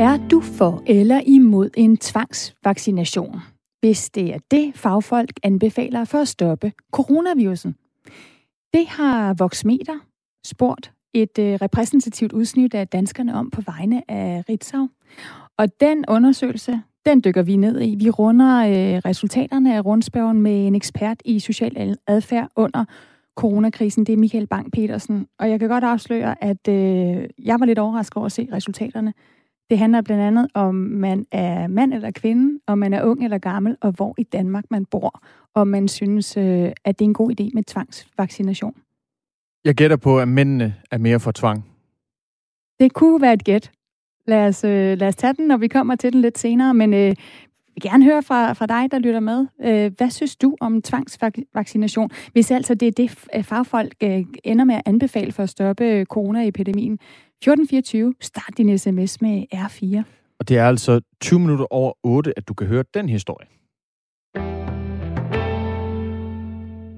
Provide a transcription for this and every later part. Er du for eller imod en tvangsvaccination, hvis det er det, fagfolk anbefaler for at stoppe coronavirusen? Det har Voxmeter spurgt et repræsentativt udsnit af danskerne om på vegne af Ritzau. Og den undersøgelse, den dykker vi ned i. Vi runder resultaterne af rundspørgen med en ekspert i social adfærd under coronakrisen. Det er Michael Bang Petersen. Og jeg kan godt afsløre, at jeg var lidt overrasket over at se resultaterne. Det handler blandt andet om, man er mand eller kvinde, om man er ung eller gammel, og hvor i Danmark man bor, og man synes, at det er en god idé med tvangsvaccination. Jeg gætter på, at mændene er mere for tvang. Det kunne være et gæt. Lad os tage den, når vi kommer til den lidt senere, men jeg vil gerne høre fra dig, der lytter med. Hvad synes du om tvangsvaccination, hvis altså det er det, fagfolk ender med at anbefale for at stoppe coronaepidemien? 1424, start din sms med R4. Og det er altså 20 minutter over 8, at du kan høre den historie.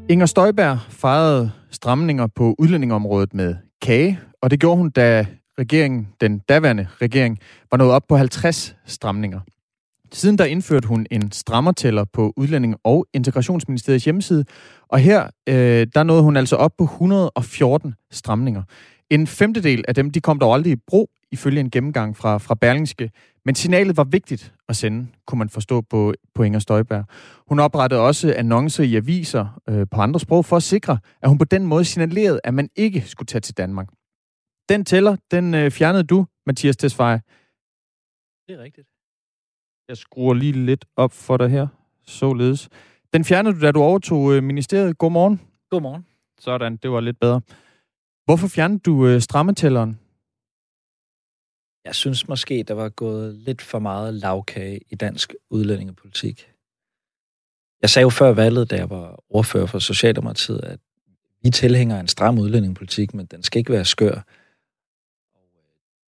Inger Støjberg fejrede stramninger på udlændingeområdet med kage, og det gjorde hun, da regeringen, den daværende regering, var nået op på 50 stramninger. Siden der indførte hun en strammertæller på Udlænding- og Integrationsministeriets hjemmeside, og her der nåede hun altså op på 114 stramninger. En femtedel af dem, de kom dog aldrig i brug, ifølge en gennemgang fra Berlingske. Men signalet var vigtigt at sende, kunne man forstå på Inger Støjberg. Hun oprettede også annoncer i aviser på andre sprog for at sikre, at hun på den måde signalerede, at man ikke skulle tage til Danmark. Den tæller, den fjernede du, Mathias Tesfaye. Det er rigtigt. Jeg skruer lige lidt op for dig her, således. Den fjernede du, da du overtog ministeriet. Godmorgen. Godmorgen. Sådan, det var lidt bedre. Hvorfor fjernede du strammetælleren? Jeg synes måske, der var gået lidt for meget lavkage i dansk udlændingepolitik. Jeg sagde jo før valget, da jeg var ordfører for Socialdemokratiet, at vi tilhænger en stram udlændingepolitik, men den skal ikke være skør.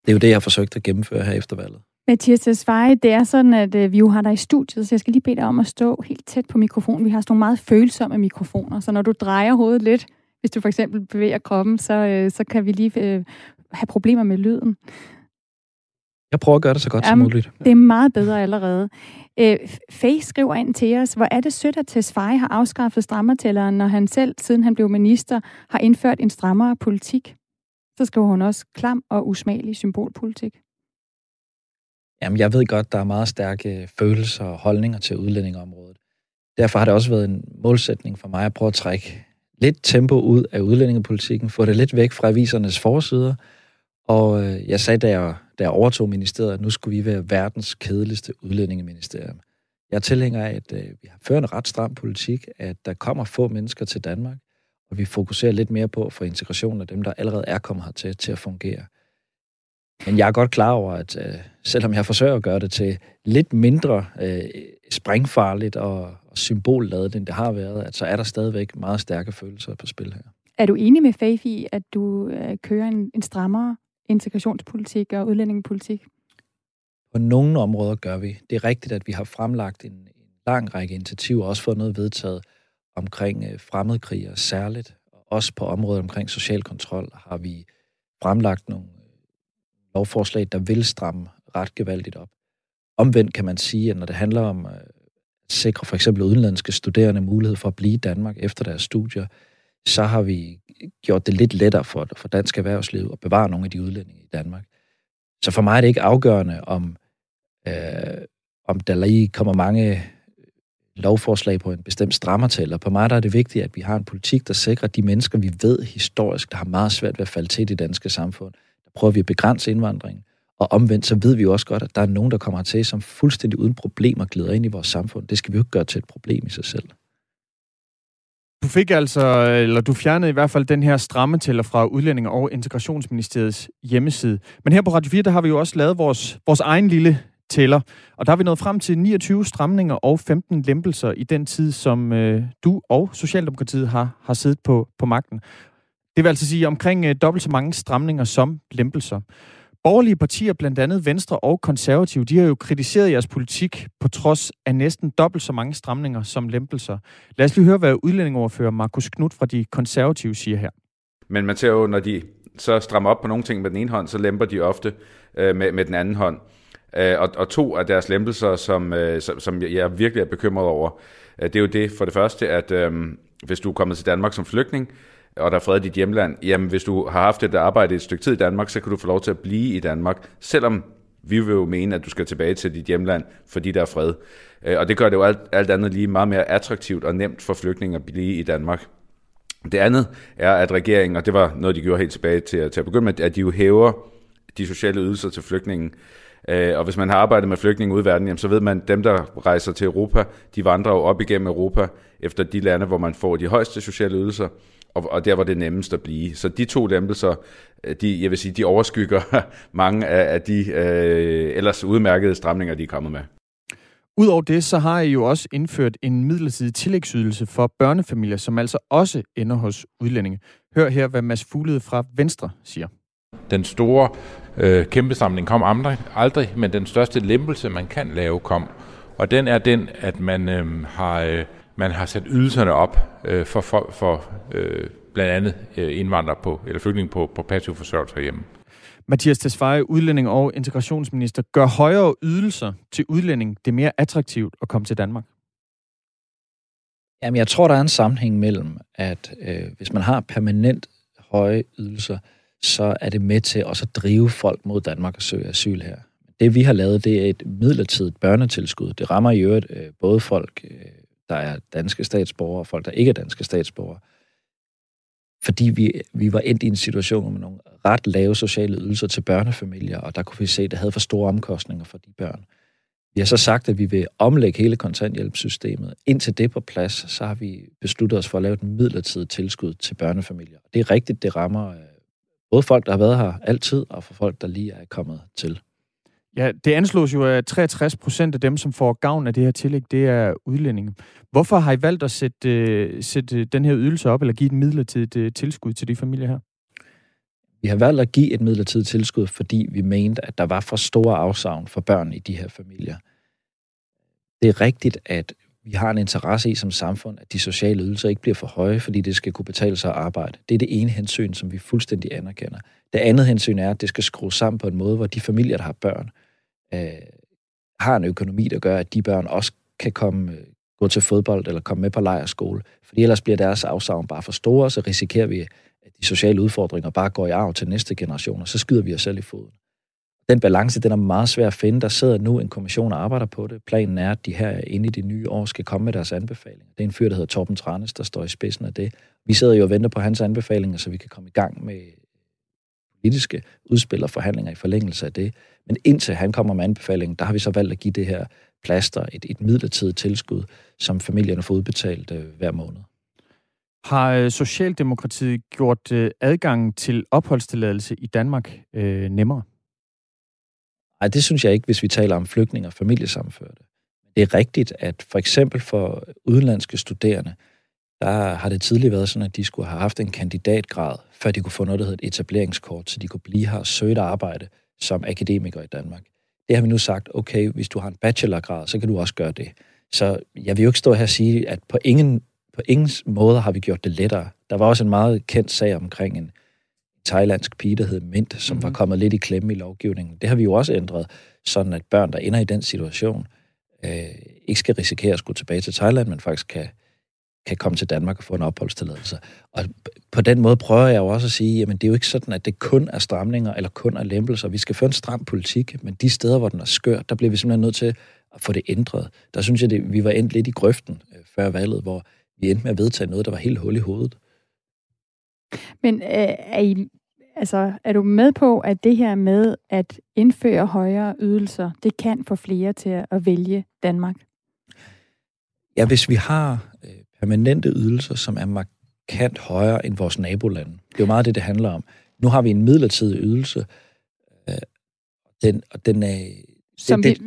Det er jo det, jeg har forsøgt at gennemføre her efter valget. Mathias Tesfaye, det er sådan, at vi jo har dig i studiet, så jeg skal lige bede dig om at stå helt tæt på mikrofonen. Vi har sådan nogle meget følsomme mikrofoner, så når du drejer hovedet lidt, hvis du for eksempel bevæger kroppen, så kan vi lige have problemer med lyden. Jeg prøver at gøre det så godt som muligt. Det er meget bedre allerede. Faye skriver ind til os, hvor er det sødt, at Tesfaye har afskaffet strammertælleren, når han selv, siden han blev minister, har indført en strammere politik. Så skriver hun også klam og usmagelig symbolpolitik. Jamen, jeg ved godt, der er meget stærke følelser og holdninger til udlændingeområdet. Derfor har det også været en målsætning for mig at prøve at trække lidt tempo ud af udlændingepolitikken, få det lidt væk fra avisernes forsider, og jeg sagde, da jeg overtog ministeriet, at nu skulle vi være verdens kedeligste udlændingeministerium. Jeg tilhænger af, at vi fører en ret stram politik, at der kommer få mennesker til Danmark, og vi fokuserer lidt mere på at få integrationen af dem, der allerede er kommet hertil, til at fungere. Men jeg er godt klar over, at selvom jeg forsøger at gøre det til lidt mindre sprængfarligt og symbolladet, end det har været, at så er der stadigvæk meget stærke følelser på spil her. Er du enig med Faye i, at du kører en strammere integrationspolitik og udlændingepolitik? På nogle områder gør vi. Det er rigtigt, at vi har fremlagt en lang række initiativer, også fået noget vedtaget omkring fremmedkrigere særligt. Også på området omkring social kontrol har vi fremlagt nogle lovforslag, der vil stramme ret gevaldigt op. Omvendt kan man sige, at når det handler om at sikre for eksempel udenlandske studerende mulighed for at blive i Danmark efter deres studier, så har vi gjort det lidt lettere for dansk erhvervsliv at bevare nogle af de udlændinge i Danmark. Så for mig er det ikke afgørende, om der lige kommer mange lovforslag på en bestemt strammertæller. På mig der er det vigtigt, at vi har en politik, der sikrer de mennesker, vi ved historisk, der har meget svært ved at falde til i det danske samfund. Der prøver vi at begrænse indvandringen. Og omvendt, så ved vi jo også godt, at der er nogen, der kommer hertil, som fuldstændig uden problemer glider ind i vores samfund. Det skal vi jo ikke gøre til et problem i sig selv. Du fjernede i hvert fald den her strammetæller fra Udlændinge- og Integrationsministeriets hjemmeside. Men her på Radio 4, der har vi jo også lavet vores egen lille tæller. Og der har vi nået frem til 29 stramninger og 15 lempelser i den tid, som du og Socialdemokratiet har siddet på magten. Det vil altså sige omkring dobbelt så mange stramninger som lempelser. Borgerlige partier, blandt andet Venstre og Konservative, de har jo kritiseret jeres politik på trods af næsten dobbelt så mange stramninger som lempelser. Lad os lige høre, hvad udlændingeordfører Markus Knuth fra de Konservative siger her. Men man ser jo, når de så strammer op på nogle ting med den ene hånd, så lemper de ofte med den anden hånd. Og to af deres lempelser, som jeg virkelig er bekymret over, det er jo det for det første, at hvis du er kommet til Danmark som flygtning, og der er fred i dit hjemland, jamen hvis du har haft et arbejde et stykke tid i Danmark, så kan du få lov til at blive i Danmark, selvom vi vil jo mene, at du skal tilbage til dit hjemland, fordi der er fred. Og det gør det jo alt andet lige meget mere attraktivt og nemt for flygtninge at blive i Danmark. Det andet er, at regeringen, og det var noget, de gjorde helt tilbage til at begynde med, at de jo hæver de sociale ydelser til flygtninge. Og hvis man har arbejdet med flygtninge ude i verden, jamen, så ved man, at dem, der rejser til Europa, de vandrer jo op igennem Europa efter de lande, hvor man får de højeste sociale ydelser, og der var det nemmest at blive. Så de to lempelser, de overskygger mange af de ellers udmærkede stramninger, de er kommet med. Udover det, så har I jo også indført en midlertidig tillægsydelse for børnefamilier, som altså også ender hos udlændinge. Hør her, hvad Mads Fuglede fra Venstre siger. Den store kæmpe stramning kom aldrig, men den største lempelse, man kan lave, kom. Og den er den, at man har sat ydelserne op for blandt andet indvandrere eller flygtninge på passiv forsørgelse herhjemme. Mathias Tesfaye, udlænding og integrationsminister, gør højere ydelser til udlænding det mere attraktivt at komme til Danmark? Jamen, jeg tror, der er en sammenhæng mellem, at hvis man har permanent høje ydelser, så er det med til også at drive folk mod Danmark og søge asyl her. Det, vi har lavet, det er et midlertidigt børnetilskud. Det rammer i øvrigt både folk, der er danske statsborgere, og folk, der ikke er danske statsborgere. Fordi vi var endt i en situation med nogle ret lave sociale ydelser til børnefamilier, og der kunne vi se, at det havde for store omkostninger for de børn. Vi har så sagt, at vi vil omlægge hele kontanthjælpssystemet. Indtil det på plads, så har vi besluttet os for at lave et midlertidigt tilskud til børnefamilier. Det er rigtigt, det rammer både folk, der har været her altid, og for folk, der lige er kommet til. Ja, det anslås jo, at 63% af dem, som får gavn af det her tillæg, det er udlændinge. Hvorfor har I valgt at sætte den her ydelse op, eller give et midlertidigt tilskud til de familier her? Vi har valgt at give et midlertidigt tilskud, fordi vi mente, at der var for store afsavn for børn i de her familier. Det er rigtigt, at vi har en interesse i som samfund, at de sociale ydelser ikke bliver for høje, fordi det skal kunne betale sig at arbejde. Det er det ene hensyn, som vi fuldstændig anerkender. Det andet hensyn er, at det skal skrues sammen på en måde, hvor de familier, der har børn, har en økonomi, der gør, at de børn også kan gå til fodbold eller komme med på lejrskole. Fordi ellers bliver deres afsavn bare for store, så risikerer vi, at de sociale udfordringer bare går i arv til næste generation, og så skyder vi os selv i foden. Den balance, den er meget svær at finde. Der sidder nu en kommission og arbejder på det. Planen er, at de her inde i det nye år skal komme med deres anbefalinger. Det er en fyr, der hedder Torben Tranes, der står i spidsen af det. Vi sidder jo og venter på hans anbefalinger, så vi kan komme i gang med politiske udspil og forhandlinger i forlængelse af det. Men indtil han kommer med anbefalingen, der har vi så valgt at give det her plaster et midlertidigt tilskud, som familierne får udbetalt hver måned. Har Socialdemokratiet gjort adgangen til opholdstilladelse i Danmark nemmere? Nej, det synes jeg ikke, hvis vi taler om flygtninge og familiesammenførte. Det er rigtigt, at for eksempel for udenlandske studerende, der har det tidligere været sådan, at de skulle have haft en kandidatgrad, før de kunne få noget, der hedder et etableringskort, så de kunne blive her og søge et arbejde som akademiker i Danmark. Det har vi nu sagt, okay, hvis du har en bachelorgrad, så kan du også gøre det. Så jeg vil jo ikke stå her og sige, at på ingen måde har vi gjort det lettere. Der var også en meget kendt sag omkring en thailandsk pige, der hed Mint, som var kommet lidt i klemme i lovgivningen. Det har vi jo også ændret, sådan at børn, der ender i den situation, ikke skal risikere at skulle tilbage til Thailand, men faktisk kan komme til Danmark og få en opholdstilladelse. Og på den måde prøver jeg jo også at sige, jamen det er jo ikke sådan, at det kun er stramninger eller kun er lempelser. Vi skal føre en stram politik, men de steder, hvor den er skør, der bliver vi simpelthen nødt til at få det ændret. Der synes jeg, at vi var endt lidt i grøften før valget, hvor vi endte med at vedtage noget, der var helt hul i hovedet. Men er du med på, at det her med at indføre højere ydelser, det kan få flere til at vælge Danmark? Ja, hvis vi har permanente ydelser, som er markant højere end vores nabolande. Det er jo meget det handler om. Nu har vi en midlertidig ydelse,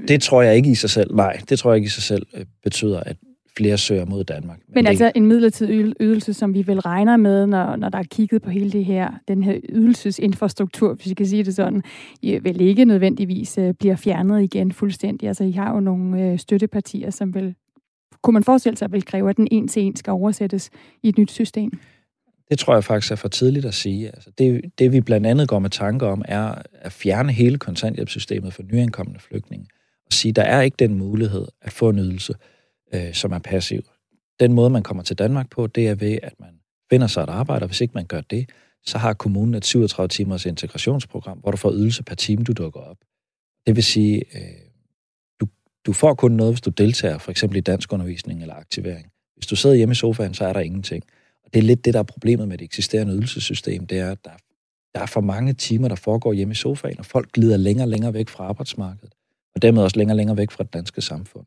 det tror jeg ikke i sig selv. Nej, det tror jeg ikke i sig selv betyder, at flere søger mod Danmark. Men altså en midlertidig ydelse, som vi vel regner med, når der er kigget på hele det her, den her ydelsesinfrastruktur, hvis vi kan sige det sådan, vel ikke nødvendigvis bliver fjernet igen fuldstændig. Altså I har jo nogle støttepartier, som vil, kunne man forestille sig, vil kræve, at den en til en skal oversættes i et nyt system? Det tror jeg faktisk er for tidligt at sige. Altså det vi blandt andet går med tanker om, er at fjerne hele kontanthjælpssystemet for nyankomne flygtninge. Og sige, der er ikke den mulighed at få en ydelse, som er passiv. Den måde, man kommer til Danmark på, det er ved, at man finder sig et arbejde, og hvis ikke man gør det, så har kommunen et 37 timers integrationsprogram, hvor du får ydelse per time, du dukker op. Det vil sige, du får kun noget, hvis du deltager for eksempel i danskundervisning eller aktivering. Hvis du sidder hjemme i sofaen, så er der ingenting. Og det er lidt det, der er problemet med det eksisterende ydelsessystem, det er, at der er for mange timer, der foregår hjemme i sofaen, og folk glider længere og længere væk fra arbejdsmarkedet, og dermed også længere og længere væk fra det danske samfund.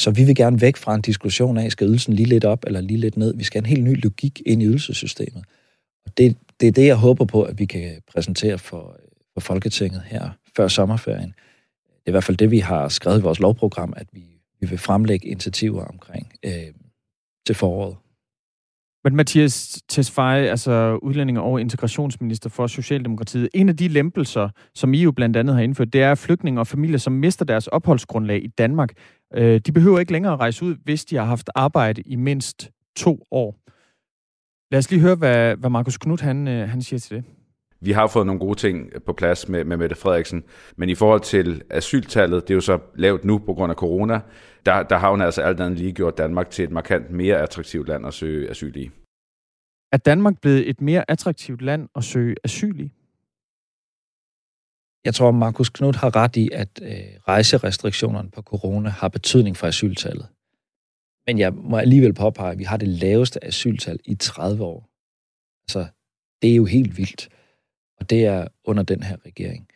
Så vi vil gerne væk fra en diskussion af, skal ydelsen lige lidt op eller lige lidt ned? Vi skal have en helt ny logik ind i ydelsessystemet. Og det er det, jeg håber på, at vi kan præsentere for Folketinget her før sommerferien. Det er i hvert fald det, vi har skrevet i vores lovprogram, at vi vil fremlægge initiativer omkring til foråret. Men Mathias Tesfaye, altså udlændinge- og integrationsminister for Socialdemokratiet, en af de lempelser, som I jo blandt andet har indført, det er flygtninge og familier, som mister deres opholdsgrundlag i Danmark. De behøver ikke længere at rejse ud, hvis de har haft arbejde i mindst 2 år. Lad os lige høre, hvad Markus Knuth han siger til det. Vi har fået nogle gode ting på plads med Mette Frederiksen, men i forhold til asyltallet, det er jo så lavt nu på grund af corona, der har hun altså alt andet lige gjort Danmark til et markant mere attraktivt land at søge asyl i. Er Danmark blevet et mere attraktivt land at søge asyl i? Jeg tror, Markus Knuth har ret i, at rejserestriktionerne på corona har betydning for asyltallet. Men jeg må alligevel påpege, at vi har det laveste asyltal i 30 år. Altså, det er jo helt vildt. Og det er under den her regering.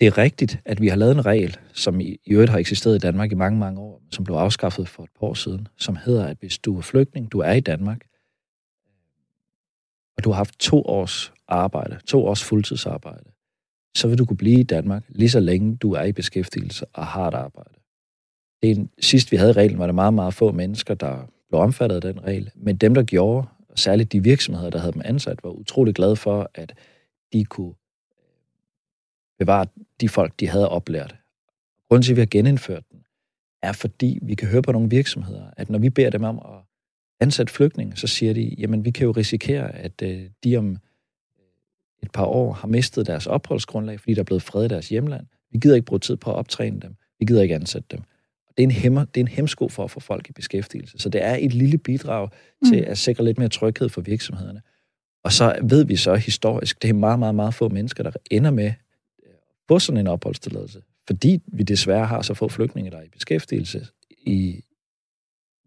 Det er rigtigt, at vi har lavet en regel, som i øvrigt har eksisteret i Danmark i mange, mange år, som blev afskaffet for et par år siden, som hedder, at hvis du er flygtning, du er i Danmark, og du har haft 2 års arbejde, 2 års fuldtidsarbejde, så vil du kunne blive i Danmark, lige så længe du er i beskæftigelse og har et arbejde. Sidst vi havde reglen, var der meget, meget få mennesker, der blev omfattet af den regel, men dem, der gjorde, og særligt de virksomheder, der havde dem ansat, var utrolig glade for, at de kunne bevare de folk, de havde oplært. Grunden til, at vi har genindført den, er fordi vi kan høre på nogle virksomheder, at når vi beder dem om at ansætte flygtninge, så siger de, jamen vi kan jo risikere, at de om et par år har mistet deres opholdsgrundlag, fordi der er blevet fred i deres hjemland. Vi gider ikke bruge tid på at optræne dem. Vi gider ikke ansætte dem. Det er en hemsko for at få folk i beskæftigelse. Så det er et lille bidrag til at sikre lidt mere tryghed for virksomhederne. Og så ved vi så historisk, det er meget, meget, meget få mennesker, der ender med at få sådan en opholdstilladelse. Fordi vi desværre har så få flygtninge, der er i beskæftigelse i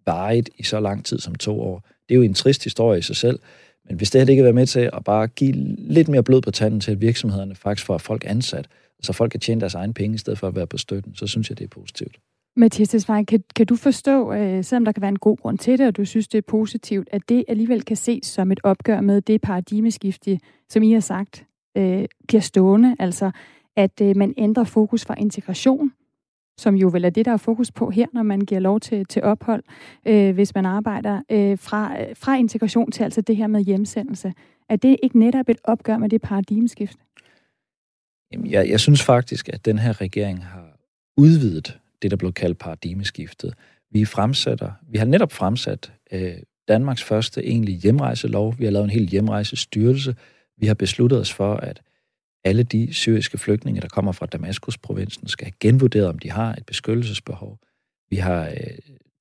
varigt i så lang tid som 2 år. Det er jo en trist historie i sig selv. Men hvis det her det kan være med til at bare give lidt mere blod på tanden til virksomhederne, faktisk for at folk er ansat, så folk kan tjene deres egen penge i stedet for at være på støtten, så synes jeg, det er positivt. Mathias Tesfaye, kan du forstå, selvom der kan være en god grund til det, og du synes, det er positivt, at det alligevel kan ses som et opgør med det paradigmeskifte, som I har sagt, bliver stående? Altså, at man ændrer fokus fra integration, som jo vel er det, der er fokus på her, når man giver lov til ophold, hvis man arbejder, fra integration til altså det her med hjemsendelse. Er det ikke netop et opgør med det paradigmeskifte? Jamen, jeg synes faktisk, at den her regering har udvidet det, der blev kaldt paradigmeskiftet. Vi har netop fremsat Danmarks første egentlig hjemrejselov. Vi har lavet en hel hjemrejsestyrelse. Vi har besluttet os for, at alle de syriske flygtninge, der kommer fra Damaskus-provinsen, skal have genvurderet, om de har et beskyttelsesbehov. Vi har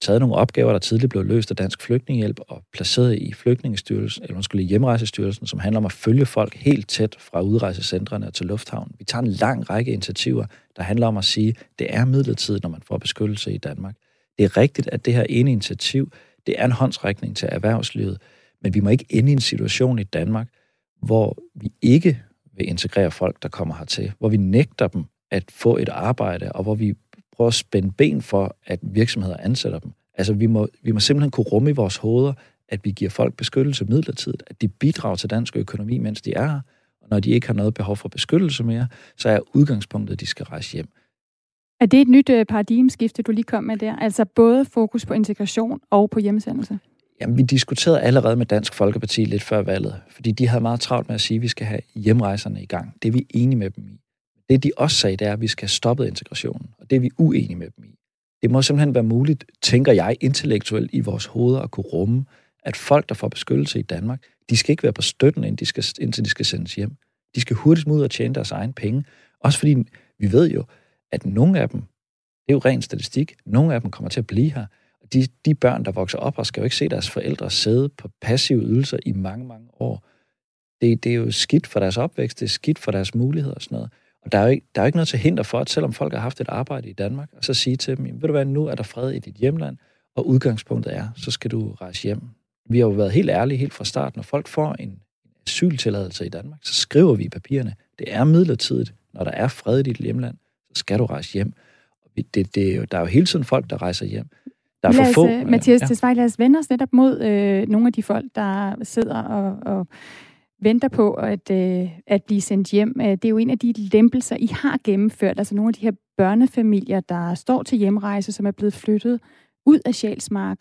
taget nogle opgaver, der tidligere blev løst af Dansk Flygtningehjælp og placeret i Flygtningestyrelsen, eller Hjemrejsestyrelsen, som handler om at følge folk helt tæt fra udrejsecentrene til lufthavnen. Vi tager en lang række initiativer, der handler om at sige, at det er midlertidigt, når man får beskyttelse i Danmark. Det er rigtigt, at det her ene initiativ, det er en håndsrækning til erhvervslivet, men vi må ikke ende i en situation i Danmark, hvor vi ikke vil integrere folk, der kommer hertil, hvor vi nægter dem at få et arbejde, og hvor vi prøver at spænde ben for, at virksomheder ansætter dem. Altså, vi må simpelthen kunne rumme i vores hoveder, at vi giver folk beskyttelse midlertidigt, at de bidrager til dansk økonomi, mens de er her, og når de ikke har noget behov for beskyttelse mere, så er udgangspunktet, at de skal rejse hjem. Er det et nyt paradigmeskifte, du lige kom med der? Altså både fokus på integration og på hjemsendelse? Jamen, vi diskuterede allerede med Dansk Folkeparti lidt før valget, fordi de havde meget travlt med at sige, at vi skal have hjemrejserne i gang. Det er vi enige med dem i. Det, de også sagde, det er, at vi skal have stoppet integrationen, og det er vi uenige med dem i. Det må simpelthen være muligt, tænker jeg, intellektuelt i vores hoveder at kunne rumme, at folk, der får beskyttelse i Danmark, de skal ikke være på støtten, indtil de skal sendes hjem. De skal hurtigt ud og tjene deres egen penge. Også fordi vi ved jo, at nogle af dem, det er jo ren statistik, nogle af dem kommer til at blive her. De børn, der vokser op her, skal jo ikke se deres forældre sidde på passive ydelser i mange, mange år. Det er jo skidt for deres opvækst, det er skidt for deres muligheder og sådan noget. Og der er jo ikke noget til hinder for, at selvom folk har haft et arbejde i Danmark, og så sige til dem, ved du hvad, nu er der fred i dit hjemland, og udgangspunktet er, så skal du rejse hjem. Vi har jo været helt ærlige helt fra starten, når folk får en asyltilladelse i Danmark, så skriver vi i papirerne, det er midlertidigt, når der er fred i dit hjemland, så skal du rejse hjem. Der er jo hele tiden folk, der rejser hjem. Der er for få. Mathias Tesfaye, lad os vende os netop mod nogle af de folk, der sidder og venter på at blive sendt hjem. Det er jo en af de lempelser, I har gennemført. Altså nogle af de her børnefamilier, der står til hjemrejse, som er blevet flyttet ud af Sjælsmark,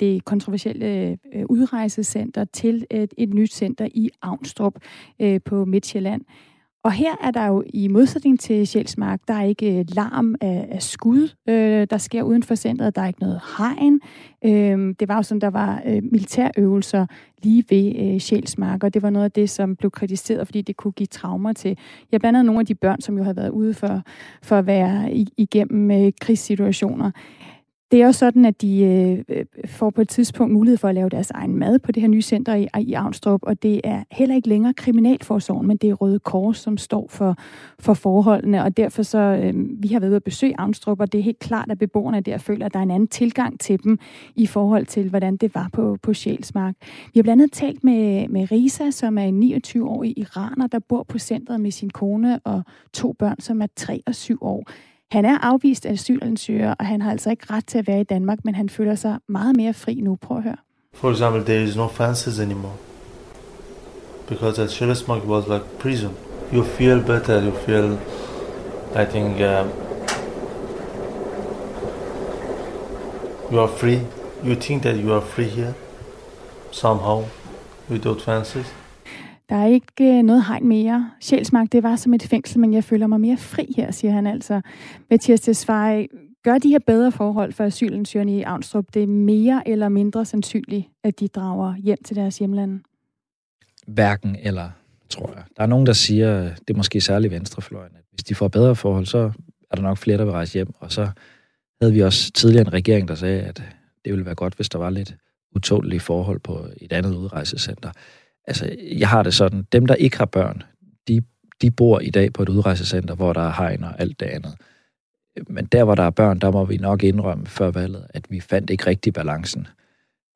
det kontroversielle udrejsecenter, til et nyt center i Avnstrup på Midtjylland. Og her er der jo i modsætning til Sjælsmark, der er ikke larm af skud, der sker uden for centret. Der er ikke noget hegn. Det var jo sådan, der var militærøvelser lige ved Sjælsmark, og det var noget af det, som blev kritiseret, fordi det kunne give traumer til. Jeg blandt andet nogle af de børn, som jo havde været ude for at være igennem krigssituationer. Det er jo sådan, at de får på et tidspunkt mulighed for at lave deres egen mad på det her nye center i Avnstrup, og det er heller ikke længere kriminalforsorgen, men det er Røde Kors, som står for forholdene, og derfor så, vi har været ude at besøge Avnstrup, og det er helt klart, at beboerne der føler, at der er en anden tilgang til dem i forhold til, hvordan det var på Sjælsmark. Vi har blandt andet talt med Risa, som er en 29-årig iraner, der bor på centret med sin kone og 2 børn, som er 3 og 7 år. Han er afvist af asylansøger, og han har altså ikke ret til at være i Danmark, men han føler sig meget mere fri nu. Prøv at høre. For example, there is no fences anymore. Because at Sjælsmark was like prison. You feel better, you feel, I think, you are free. You think that you are free here, somehow, without fences. Der er ikke noget hegn mere. Sjælsmark, det var som et fængsel, men jeg føler mig mere fri her, siger han altså. Mathias Tesfaye, gør de her bedre forhold for asylansøgerne i Avnstrup, det er mere eller mindre sandsynligt, at de drager hjem til deres hjemland? Hverken eller, tror jeg. Der er nogen, der siger, det er måske særligt venstrefløjen, at hvis de får bedre forhold, så er der nok flere, der vil rejse hjem. Og så havde vi også tidligere en regering, der sagde, at det ville være godt, hvis der var lidt utålige forhold på et andet udrejsecenter. Altså, jeg har det sådan, dem, der ikke har børn, de bor i dag på et udrejsecenter, hvor der er hegn og alt det andet. Men der, hvor der er børn, der må vi nok indrømme før valget, at vi fandt ikke rigtig balancen.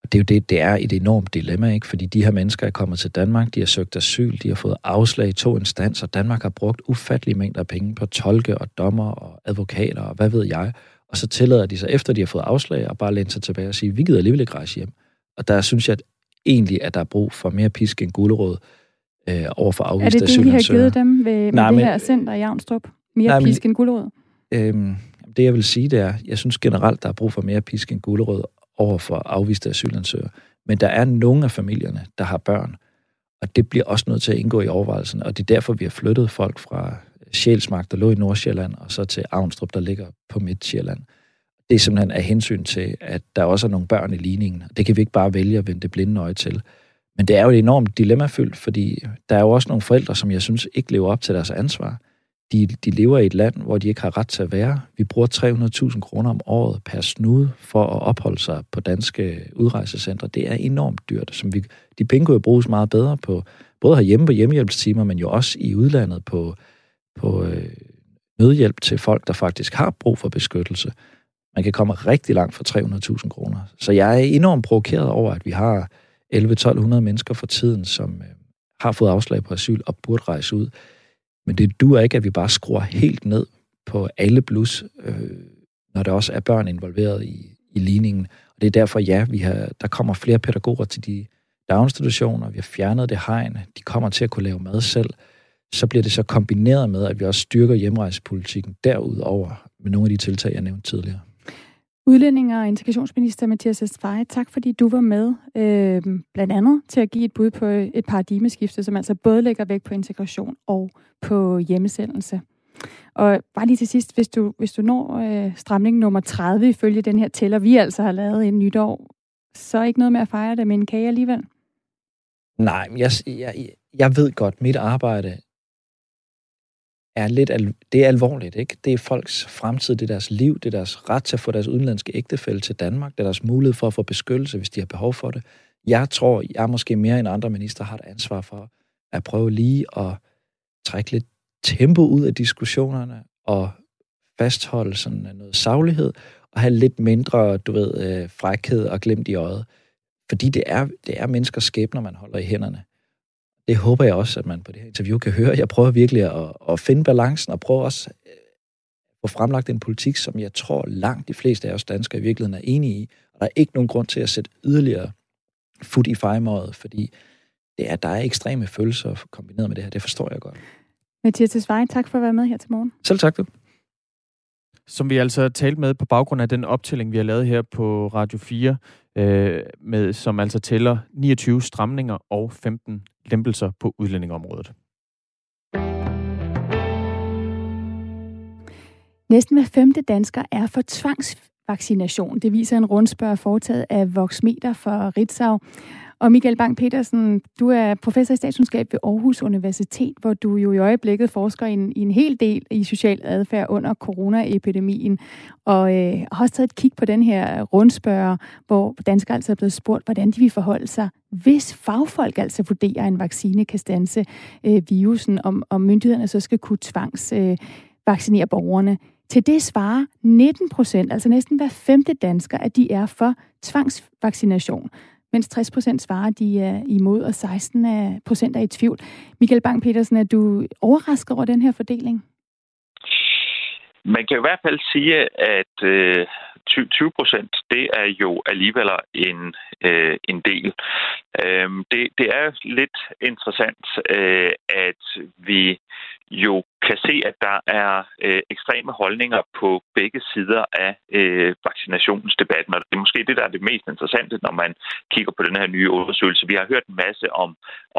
Og det er jo det er et enormt dilemma, ikke? Fordi de her mennesker er kommet til Danmark, de har søgt asyl, de har fået afslag i 2 instanser. Danmark har brugt ufattelige mængder af penge på tolke og dommer og advokater og hvad ved jeg. Og så tillader de sig, efter de har fået afslag, og bare læne sig tilbage og sige, vi gider alligevel ikke rejse hjem. Og der synes jeg, at egentlig, at der er brug for mere pisk end gulerod over for afviste asylansøgere. Er det det, I har givet dem med det her center i Avnstrup? Mere pisk end gulerod? Det, jeg vil sige, det er, jeg synes generelt, der er brug for mere pisk end gulerod over for afviste asylansøgere. Men der er nogle af familierne, der har børn, og det bliver også nødt til at indgå i overvejelsen. Og det er derfor, vi har flyttet folk fra Sjælsmark, der lå i Nordsjælland, og så til Avnstrup, der ligger på Midtsjælland. Det er simpelthen af hensyn til, at der også er nogle børn i ligningen. Det kan vi ikke bare vælge at vende det blinde øje til. Men det er jo et enormt dilemmafyldt, fordi der er jo også nogle forældre, som jeg synes ikke lever op til deres ansvar. De lever i et land, hvor de ikke har ret til at være. Vi bruger 300.000 kroner om året per snude for at opholde sig på danske udrejsecentre. Det er enormt dyrt. De penge kunne jo bruges meget bedre på, både herhjemme på hjemmehjælpstimer, men jo også i udlandet på nødhjælp til folk, der faktisk har brug for beskyttelse. Man kan komme rigtig langt for 300.000 kroner. Så jeg er enormt provokeret over, at vi har 11-1200 mennesker for tiden, som har fået afslag på asyl og burde rejse ud. Men det duer ikke, at vi bare skruer helt ned på alle blus, når der også er børn involveret i ligningen. Og det er derfor, der kommer flere pædagoger til de daginstitutioner. Vi har fjernet det hegn. De kommer til at kunne lave mad selv. Så bliver det så kombineret med, at vi også styrker hjemrejsepolitikken derudover med nogle af de tiltag, jeg nævnte tidligere. Udlændinge- og integrationsminister Mathias Tesfaye, tak fordi du var med, blandt andet til at give et bud på et paradigmeskifte, som altså både lægger vægt på integration og på hjemmesendelse. Og bare lige til sidst, hvis du når stramning nummer 30 ifølge den her tæller, vi altså har lavet inden nytår, så ikke noget med at fejre det med en kage alligevel? Nej, jeg ved godt, mit arbejde er lidt det er alvorligt, ikke? Det er folks fremtid, det er deres liv, det er deres ret til at få deres udenlandske ægtefælle til Danmark, det er deres mulighed for at få beskyttelse, hvis de har behov for det. Jeg tror, jeg måske mere end andre minister har et ansvar for at prøve lige at trække lidt tempo ud af diskussionerne og fastholde sådan noget saglighed og have lidt mindre, frækhed og glemt i øjet. Fordi det er menneskers skæbner, man holder i hænderne. Det håber jeg også, at man på det her interview kan høre. Jeg prøver virkelig at finde balancen og prøver også at få fremlagt en politik, som jeg tror langt de fleste af os danskere i virkeligheden er enige i. Og der er ikke nogen grund til at sætte yderligere fod i fejmåret, fordi der er ekstreme følelser kombineret med det her. Det forstår jeg godt. Mathias Tesfaye, tak for at være med her til morgen. Selv tak, du. Som vi altså talte med på baggrund af den optælling, vi har lavet her på Radio 4, som altså tæller 29 stramninger og 15 lempelser på udlændingeområdet. Næsten hver 5. dansker er for tvangsvaccination. Det viser en rundspørg foretaget af Voxmeter for Ritzau. Og Michael Bang Petersen, du er professor i statskundskab ved Aarhus Universitet, hvor du jo i øjeblikket forsker i en hel del i social adfærd under coronaepidemien. Og har også taget et kig på den her rundspørge, hvor danskere altså er blevet spurgt, hvordan de vil forholde sig, hvis fagfolk altså vurderer, at en vaccine kan standse virusen, om myndighederne så skal kunne tvangsvaccinere borgerne. Til det svarer 19%, altså næsten hver 5. dansker, at de er for tvangsvaccination, mens 60% svarer, at de er imod, og 16% er i tvivl. Michael Bang Petersen, er du overrasket over den her fordeling? Man kan i hvert fald sige, at 20%, det er jo alligevel en del. Det er lidt interessant, at vi jo kan se, at der er ekstreme holdninger på begge sider af vaccinationsdebatten, og det er måske det, der er det mest interessante, når man kigger på den her nye undersøgelse. Vi har hørt en masse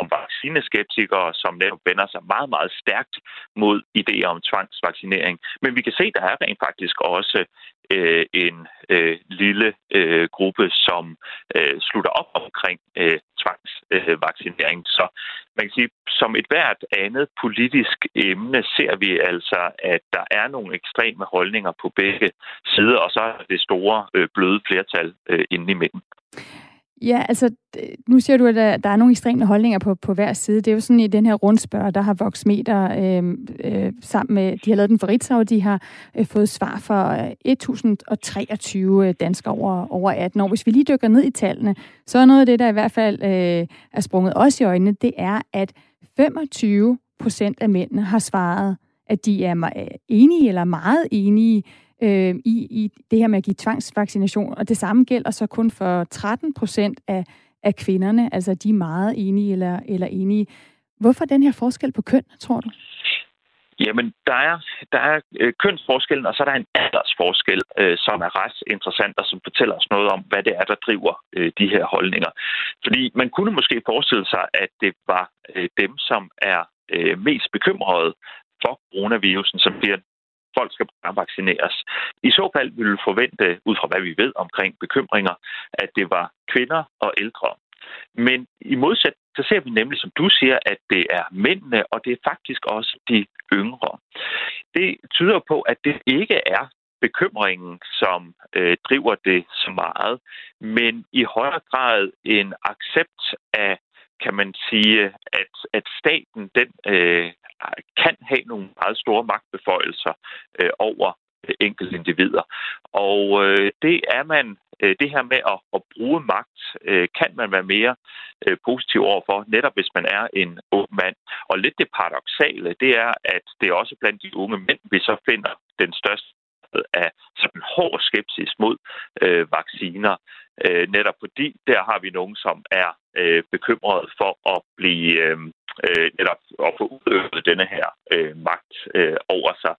om vaccineskeptikere, som netop vender sig meget, meget stærkt mod idéer om tvangsvaccinering, men vi kan se, at der er rent faktisk også en lille gruppe, som slutter op omkring tvangsvaccinering. Så man kan sige, som et hvert andet politisk emne ser vi altså, at der er nogle ekstreme holdninger på begge sider, og så er det store bløde flertal inde i midten. Ja, altså, nu siger du, at der er nogle ekstreme holdninger på hver side. Det er jo sådan, i den her rundspørg, der har Voxmeter sammen med, de har lavet den for Ritzau, de har fået svar for 1023 danskere over 18 år. Hvis vi lige dykker ned i tallene, så er noget af det, der i hvert fald er sprunget os i øjnene, det er, at 25% af mændene har svaret, at de er enige eller meget enige i det her med at give tvangsvaccination, og det samme gælder så kun for 13% af kvinderne, altså de er meget enige eller enige. Hvorfor den her forskel på køn, tror du? Jamen, der er kønsforskellen, og så er der en aldersforskel, som er ret interessant, og som fortæller os noget om, hvad det er, der driver de her holdninger. Fordi man kunne måske forestille sig, at det var dem, som er mest bekymrede for coronavirusen, som bliver folk skal bare vaccineres. I så fald ville vi forvente, ud fra hvad vi ved omkring bekymringer, at det var kvinder og ældre. Men i modsætning, så ser vi nemlig, som du siger, at det er mændene, og det er faktisk også de yngre. Det tyder på, at det ikke er bekymringen, som driver det så meget, men i højere grad en accept af, kan man sige, at staten kan have nogle meget store magtbeføjelser over enkelte individer. Og det her med at bruge magt, kan man være mere positiv overfor, netop hvis man er en ung mand. Og lidt det paradoksale, det er, at det er også blandt de unge mænd, vi så finder den største af sådan hård skepsis mod vacciner, netop fordi der har vi nogen, som er bekymrede for at blive netop at få udøvet denne her magt over sig.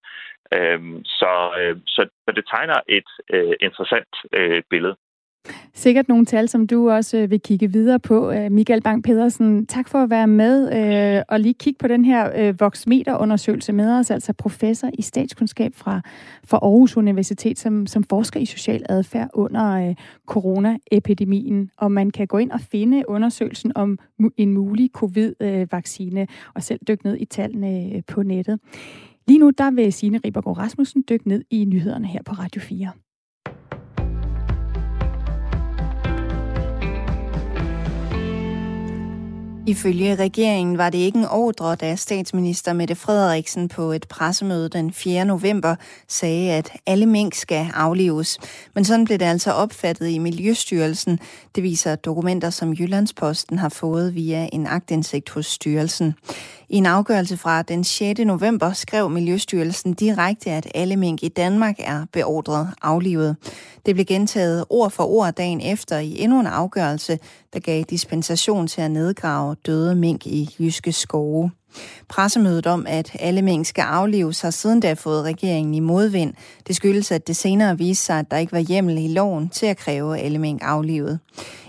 Så det tegner et interessant billede. Sikkert nogle tal, som du også vil kigge videre på. Michael Bang Petersen, tak for at være med og lige kigge på den her Voxmeter-undersøgelse med os, altså professor i statskundskab fra Aarhus Universitet, som forsker i social adfærd under coronaepidemien. Og man kan gå ind og finde undersøgelsen om en mulig covid-vaccine og selv dykke ned i tallene på nettet. Lige nu der vil Signe Ribergaard Rasmussen dykke ned i nyhederne her på Radio 4. Ifølge regeringen var det ikke en ordre, da statsminister Mette Frederiksen på et pressemøde den 4. november sagde, at alle mink skal aflives. Men sådan blev det altså opfattet i Miljøstyrelsen. Det viser dokumenter, som Jyllandsposten har fået via en aktindsigt hos styrelsen. I en afgørelse fra den 6. november skrev Miljøstyrelsen direkte, at alle mink i Danmark er beordret aflivet. Det blev gentaget ord for ord dagen efter i endnu en afgørelse, der gav dispensation til at nedgrave døde mink i jyske skove. Pressemødet om, at alle mink skal aflives, har siden da fået regeringen i modvind. Det skyldes, at det senere viste sig, at der ikke var hjemmel i loven til at kræve alle mink aflivet.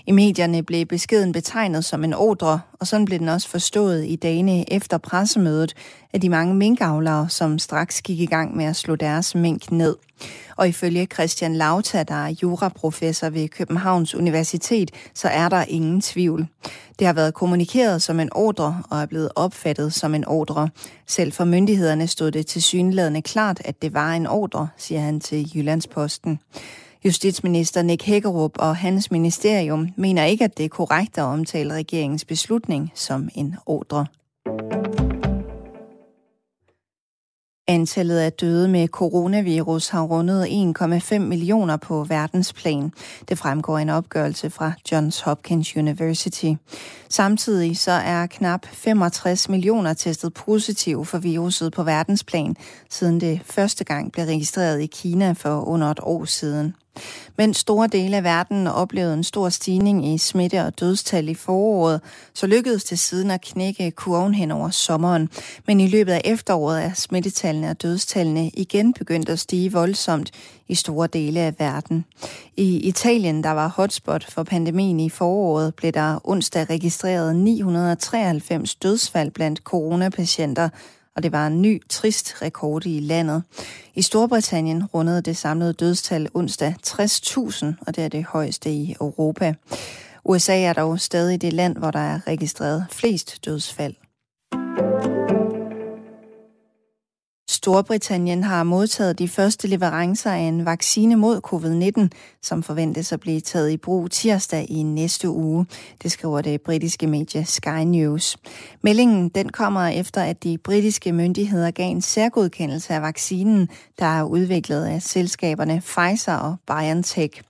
I medierne blev beskeden betegnet som en ordre, og sådan blev den også forstået i dagene efter pressemødet af de mange minkavlere, som straks gik i gang med at slå deres mink ned. Og ifølge Christian Lauta, der er juraprofessor ved Københavns Universitet, så er der ingen tvivl. Det har været kommunikeret som en ordre og er blevet opfattet som en ordre. Selv for myndighederne stod det tilsyneladende klart, at det var en ordre, siger han til Jyllandsposten. Justitsminister Nick Hækkerup og hans ministerium mener ikke, at det er korrekt at omtale regeringens beslutning som en ordre. Antallet af døde med coronavirus har rundet 1,5 millioner på verdensplan. Det fremgår en opgørelse fra Johns Hopkins University. Samtidig så er knap 65 millioner testet positive for viruset på verdensplan, siden det første gang blev registreret i Kina for under et år siden. Men store dele af verden oplevede en stor stigning i smitte- og dødstal i foråret, så lykkedes det siden at knække kurven hen over sommeren. Men i løbet af efteråret er smittetallene og dødstallene igen begyndt at stige voldsomt i store dele af verden. I Italien, der var hotspot for pandemien i foråret, blev der onsdag registreret 993 dødsfald blandt coronapatienter, og det var en ny, trist rekord i landet. I Storbritannien rundede det samlede dødstal onsdag 60.000, og det er det højeste i Europa. USA er dog stadig det land, hvor der er registreret flest dødsfald. Storbritannien har modtaget de første leverancer af en vaccine mod covid-19, som forventes at blive taget i brug tirsdag i næste uge. Det skriver det britiske medie Sky News. Meldingen den kommer efter, at de britiske myndigheder gav en særgodkendelse af vaccinen, der er udviklet af selskaberne Pfizer og BioNTech.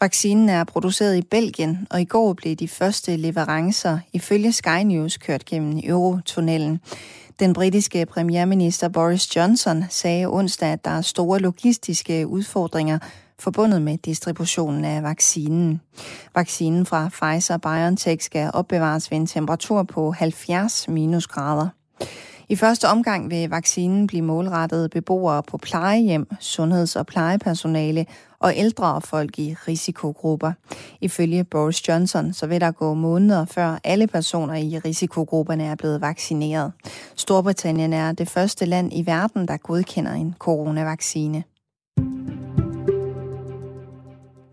Vaccinen er produceret i Belgien, og i går blev de første leverancer ifølge Sky News kørt gennem Eurotunnelen. Den britiske premierminister Boris Johnson sagde onsdag, at der er store logistiske udfordringer forbundet med distributionen af vaccinen. Vaccinen fra Pfizer-BioNTech skal opbevares ved en temperatur på 70 minusgrader. I første omgang vil vaccinen blive målrettet beboere på plejehjem, sundheds- og plejepersonale og ældre folk i risikogrupper. Ifølge Boris Johnson så vil der gå måneder, før alle personer i risikogrupperne er blevet vaccineret. Storbritannien er det første land i verden, der godkender en coronavaccine.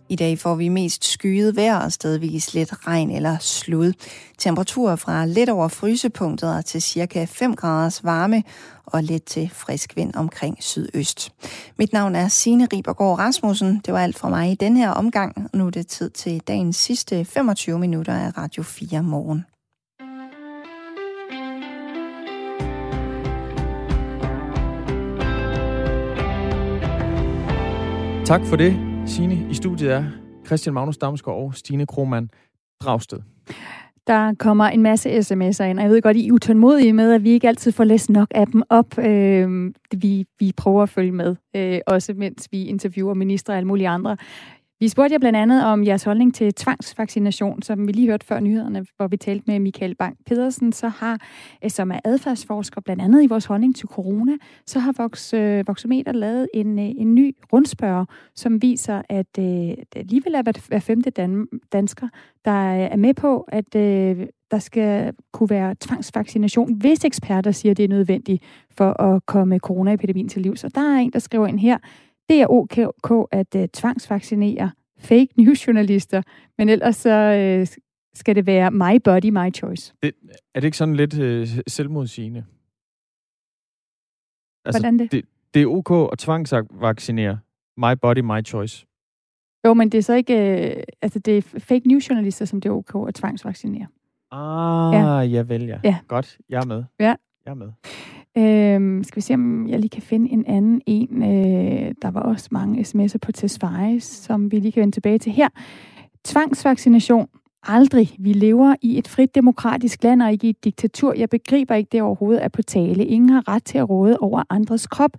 I dag får vi mest skyet vejr og stedvis lidt regn eller slud. Temperaturer fra lidt over frysepunktet til ca. 5 graders varme og lidt til frisk vind omkring sydøst. Mit navn er Signe Ribergaard Rasmussen. Det var alt fra mig i den her omgang. Nu er det tid til dagens sidste 25 minutter af Radio 4 Morgen. Tak for det, Signe. I studiet er Christian Magnus Damsgaard og Stine Krohmann Dragsted. Der kommer en masse sms'er ind, og jeg ved godt, I er utålmodige med, at vi ikke altid får læst nok af dem op. Vi prøver at følge med, også mens vi interviewer ministre og alle mulige andre. Vi spurgte jer blandt andet om jeres holdning til tvangsvaccination, som vi lige hørte før nyhederne, hvor vi talte med Michael Bang Petersen, som er adfærdsforsker blandt andet i vores holdning til corona, så har Voxmeter lavet en ny rundspørge, som viser, at alligevel er hver femte dansker, der er med på, at der skal kunne være tvangsvaccination, hvis eksperter siger, at det er nødvendigt for at komme coronaepidemien til liv. Så der er en, der skriver ind her: det er okay at tvangsvaccinere fake newsjournalister, men ellers så skal det være my body, my choice. Er det ikke sådan lidt selvmodsigende? Altså, hvordan det? Det er okay at tvangsvaccinere my body, my choice. Jo, men det er så ikke... det er fake newsjournalister, som det er okay at tvangsvaccinere. Ja. Godt, jeg er med. Ja. Jeg er med. Skal vi se, om jeg lige kan finde en anden en. Der var også mange sms'er på Tesfaye, som vi lige kan vende tilbage til her. Tvangsvaccination. Aldrig. Vi lever i et frit demokratisk land og ikke i et diktatur. Jeg begriber ikke, det overhovedet er på tale. Ingen har ret til at råde over andres krop.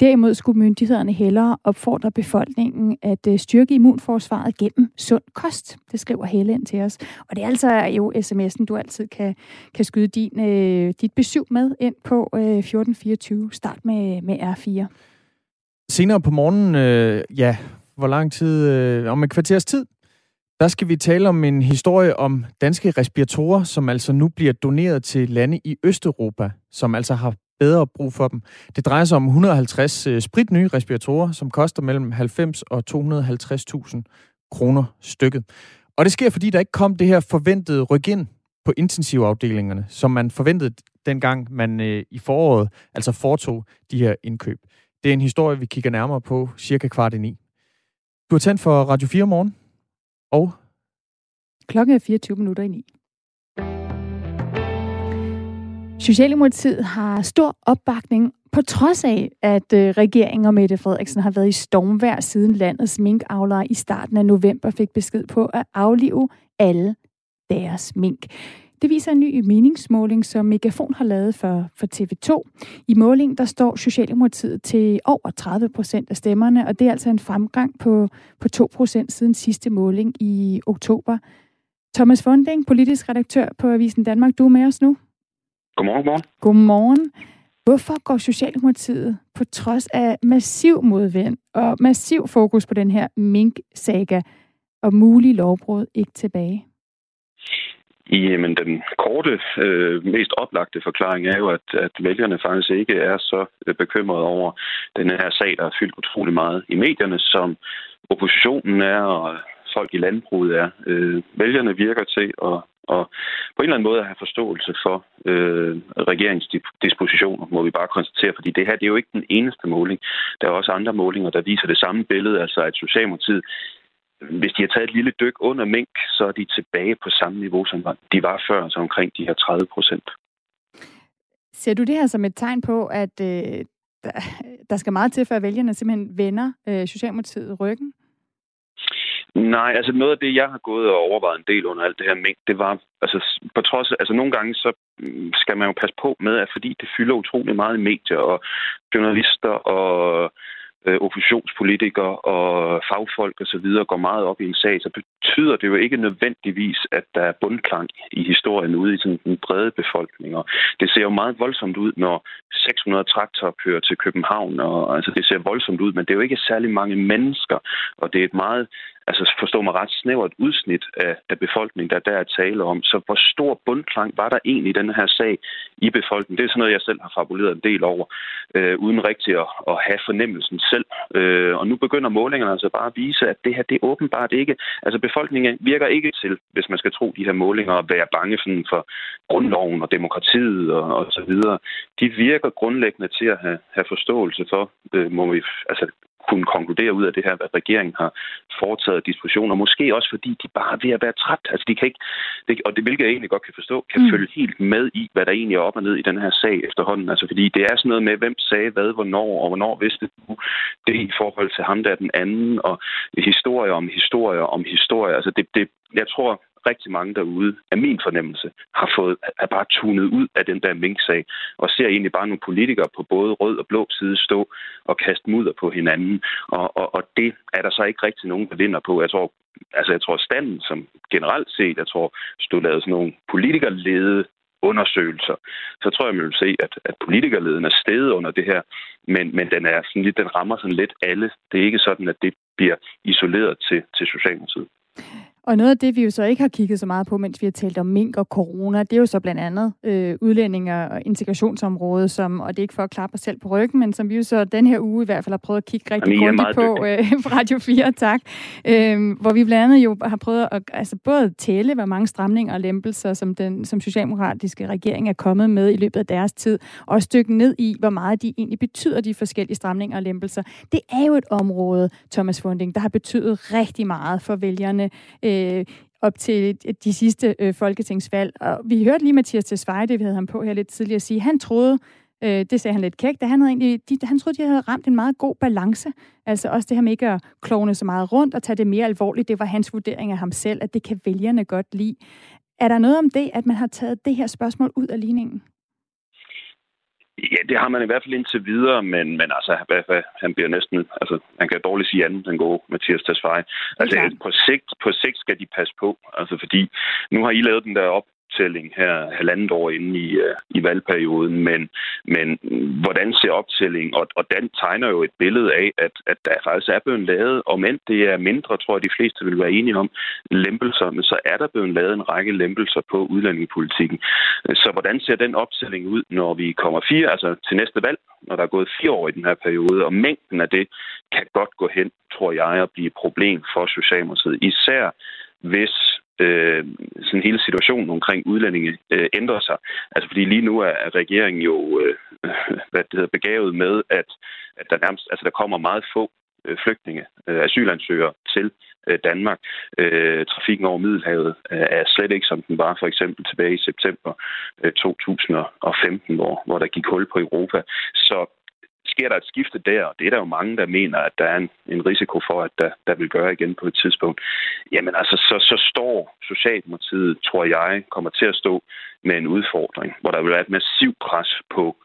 Derimod skulle myndighederne hellere opfordre befolkningen at styrke immunforsvaret gennem sund kost. Det skriver Helle ind til os. Og det er altså jo sms'en, du altid kan skyde dit besøg med ind på 1424. Start med R4. Senere på morgenen, hvor lang tid, om et kvarters tid, der skal vi tale om en historie om danske respiratorer, som altså nu bliver doneret til lande i Østeuropa, som altså har bedre brug for dem. Det drejer sig om 150 spritnye respiratorer, som koster mellem 90 og 250.000 kroner stykket. Og det sker, fordi der ikke kom det her forventede ryk-ind på intensivafdelingerne, som man forventede dengang man i foråret altså foretog de her indkøb. Det er en historie, vi kigger nærmere på cirka 8:15. Du har tændt for Radio 4 morgen, og klokken er 8:24. Socialdemokratiet har stor opbakning, på trods af, at regeringen og Mette Frederiksen har været i stormvejr, siden landets minkavlere i starten af november fik besked på at aflive alle deres mink. Det viser en ny meningsmåling, som Megafon har lavet for TV2. I målingen der står Socialdemokratiet til over 30% af stemmerne, og det er altså en fremgang på 2% siden sidste måling i oktober. Thomas Funding, politisk redaktør på Avisen Danmark, du er med os nu. Godmorgen. Hvorfor går Socialdemokratiet på trods af massiv modvind og massiv fokus på den her mink-saga og mulige lovbrud ikke tilbage? Jamen, den korte, mest oplagte forklaring er jo, at vælgerne faktisk ikke er så bekymrede over den her sag, der er fyldt utrolig meget i medierne, som oppositionen er og folk i landbruget er. Vælgerne virker til at på en eller anden måde at have forståelse for regeringsdispositioner, må vi bare konstatere, fordi det her det er jo ikke den eneste måling. Der er også andre målinger, der viser det samme billede, altså at Socialdemokratiet, hvis de har taget et lille dyk under mink, så er de tilbage på samme niveau, som de var før, altså omkring de her 30%. Ser du det her som et tegn på, at der skal meget til, før vælgerne simpelthen vender Socialdemokratiet ryggen? Nej, altså noget af det, jeg har gået og overvejet en del under alt det her mink, det var, altså på trods af, altså nogle gange så skal man jo passe på med, at fordi det fylder utrolig meget i medier og journalister og oppositionspolitikere og fagfolk osv. går meget op i en sag, så betyder det jo ikke nødvendigvis, at der er bundklang i historien ude i sådan den brede befolkning. Og det ser jo meget voldsomt ud, når 600 traktorer kører til København, og altså, det ser voldsomt ud, men det er jo ikke særlig mange mennesker, og det er et meget, altså forstår man ret snævert udsnit af befolkningen, der er tale om. Så hvor stor bundklang var der egentlig i den her sag i befolkningen? Det er sådan noget, jeg selv har fabuleret en del over, uden rigtig at have fornemmelsen selv. Og nu begynder målingerne altså bare at vise, at det her, det er åbenbart ikke... Altså befolkningen virker ikke til, hvis man skal tro de her målinger, at være bange for grundloven og demokratiet og så videre. De virker grundlæggende til at have forståelse for, må vi... Altså, kunne konkludere ud af det her, at regeringen har foretaget diskussioner, måske også fordi de bare er ved at være træt. Altså de kan ikke, og det hvilket jeg egentlig godt kan forstå, kan følge helt med i, hvad der egentlig er op og ned i den her sag efterhånden. Altså fordi det er sådan noget med, hvem sagde hvad, hvornår, og hvornår vidste du det i forhold til ham, der er den anden, og historier om historier om historier. Altså det jeg tror, rigtig mange derude, af min fornemmelse, har bare tunet ud af den der minksag, og ser egentlig bare nogle politikere på både rød og blå side stå og kaste mudder på hinanden. Og det er der så ikke rigtig nogen, der vinder på. Jeg tror standen, som generelt set, stod lavet sådan nogle politikerledede undersøgelser, så tror jeg, man vil se, at politikerleden er steget under det her, men den er sådan lidt, den rammer sådan lidt alle. Det er ikke sådan, at det bliver isoleret til Socialdemokratiet. Og noget af det, vi jo så ikke har kigget så meget på, mens vi har talt om mink og corona, det er jo så blandt andet udlændinger og integrationsområdet, som, og det er ikke for at klappe os selv på ryggen, men som vi jo så den her uge i hvert fald har prøvet at kigge rigtig grundigt på fra Radio 4, tak. Hvor vi blandt andet jo har prøvet at både tælle, hvor mange stramninger og lempelser, som socialdemokratiske regering er kommet med i løbet af deres tid, og stykke ned i, hvor meget de egentlig betyder, de forskellige stramninger og lempelser. Det er jo et område, Thomas Funding, der har betydet rigtig meget for vælgerne, op til de sidste folketingsvalg. Og vi hørte lige Mathias Tesfaye, det vi havde ham på her lidt tidligere, sige, han troede, det sagde han lidt kægt, at han troede, de havde ramt en meget god balance. Altså også det her med ikke at klovne så meget rundt og tage det mere alvorligt, det var hans vurdering af ham selv, at det kan vælgerne godt lide. Er der noget om det, at man har taget det her spørgsmål ud af ligningen? Ja, det har man i hvert fald indtil videre, men han bliver næsten, han kan dårligt sige andet den gode Mathias Tesfaye. På sigt skal de passe på, fordi nu har I lavet den der optælling her halvandet år inde i valgperioden, men hvordan ser optællingen, og den tegner jo et billede af, at der faktisk er blevet lavet, om end det er mindre, tror jeg de fleste vil være enige om, lempelser, men så er der blevet lavet en række lempelser på udlændingepolitikken. Så hvordan ser den optælling ud, når vi kommer til næste valg, når der er gået 4 år i den her periode, og mængden af det kan godt gå hen, tror jeg, at blive et problem for Socialdemokratiet, især hvis sådan hele situationen omkring udlændinge ændrer sig. Fordi lige nu er regeringen jo begavet med, at der nærmest der kommer meget få flygtninge, asylansøgere til Danmark. Trafikken over Middelhavet er slet ikke, som den var for eksempel tilbage i september 2015, hvor der gik hul på Europa. Så sker der et skifte der, og det er der jo mange, der mener, at der er en risiko for, at der vil gøre igen på et tidspunkt. Jamen så står Socialdemokratiet, tror jeg, kommer til at stå med en udfordring, hvor der vil være et massivt pres på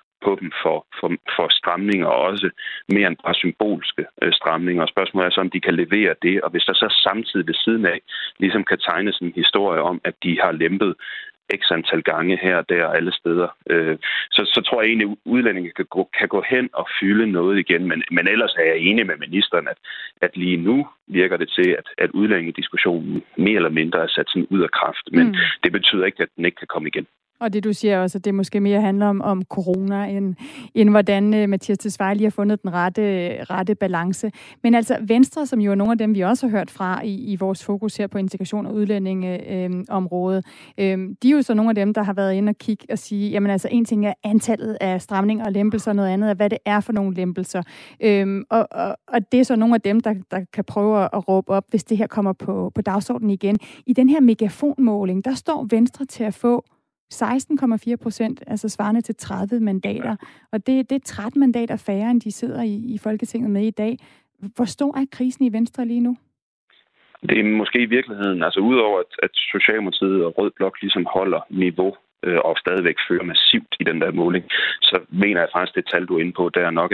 dem for stramninger, og også mere end bare symbolske stramninger. Og spørgsmålet er så, om de kan levere det, og hvis der så samtidig ved siden af ligesom kan tegnes en historie om, at de har lempet x antal gange her og der alle steder. Så tror jeg egentlig, at udlændinge kan gå hen og fylde noget igen, men ellers er jeg enig med ministeren, at lige nu virker det til, at udlændingediskussionen mere eller mindre er sat sådan ud af kraft, men det betyder ikke, at den ikke kan komme igen. Og det, du siger også, at det måske mere handler om corona, end hvordan Mathias Tesfaye lige har fundet den rette balance. Men Venstre, som jo er nogle af dem, vi også har hørt fra i vores fokus her på integration og udlændingeområdet, de er jo så nogle af dem, der har været inde og kigge og sige, jamen en ting er antallet af stramninger og lempelser, noget andet er, hvad det er for nogle lempelser. Og det er så nogle af dem, der kan prøve at råbe op, hvis det her kommer på dagsordenen igen. I den her megafonmåling, der står Venstre til at få 16,4%, svarende til 30 mandater. Og det er 13 mandater færre, end de sidder i Folketinget med i dag. Hvor stor er krisen i Venstre lige nu? Det er måske i virkeligheden, udover at Socialdemokratiet og Rød Blok ligesom holder niveau og stadigvæk fører massivt i den der måling, så mener jeg faktisk, det tal, du er inde på, der nok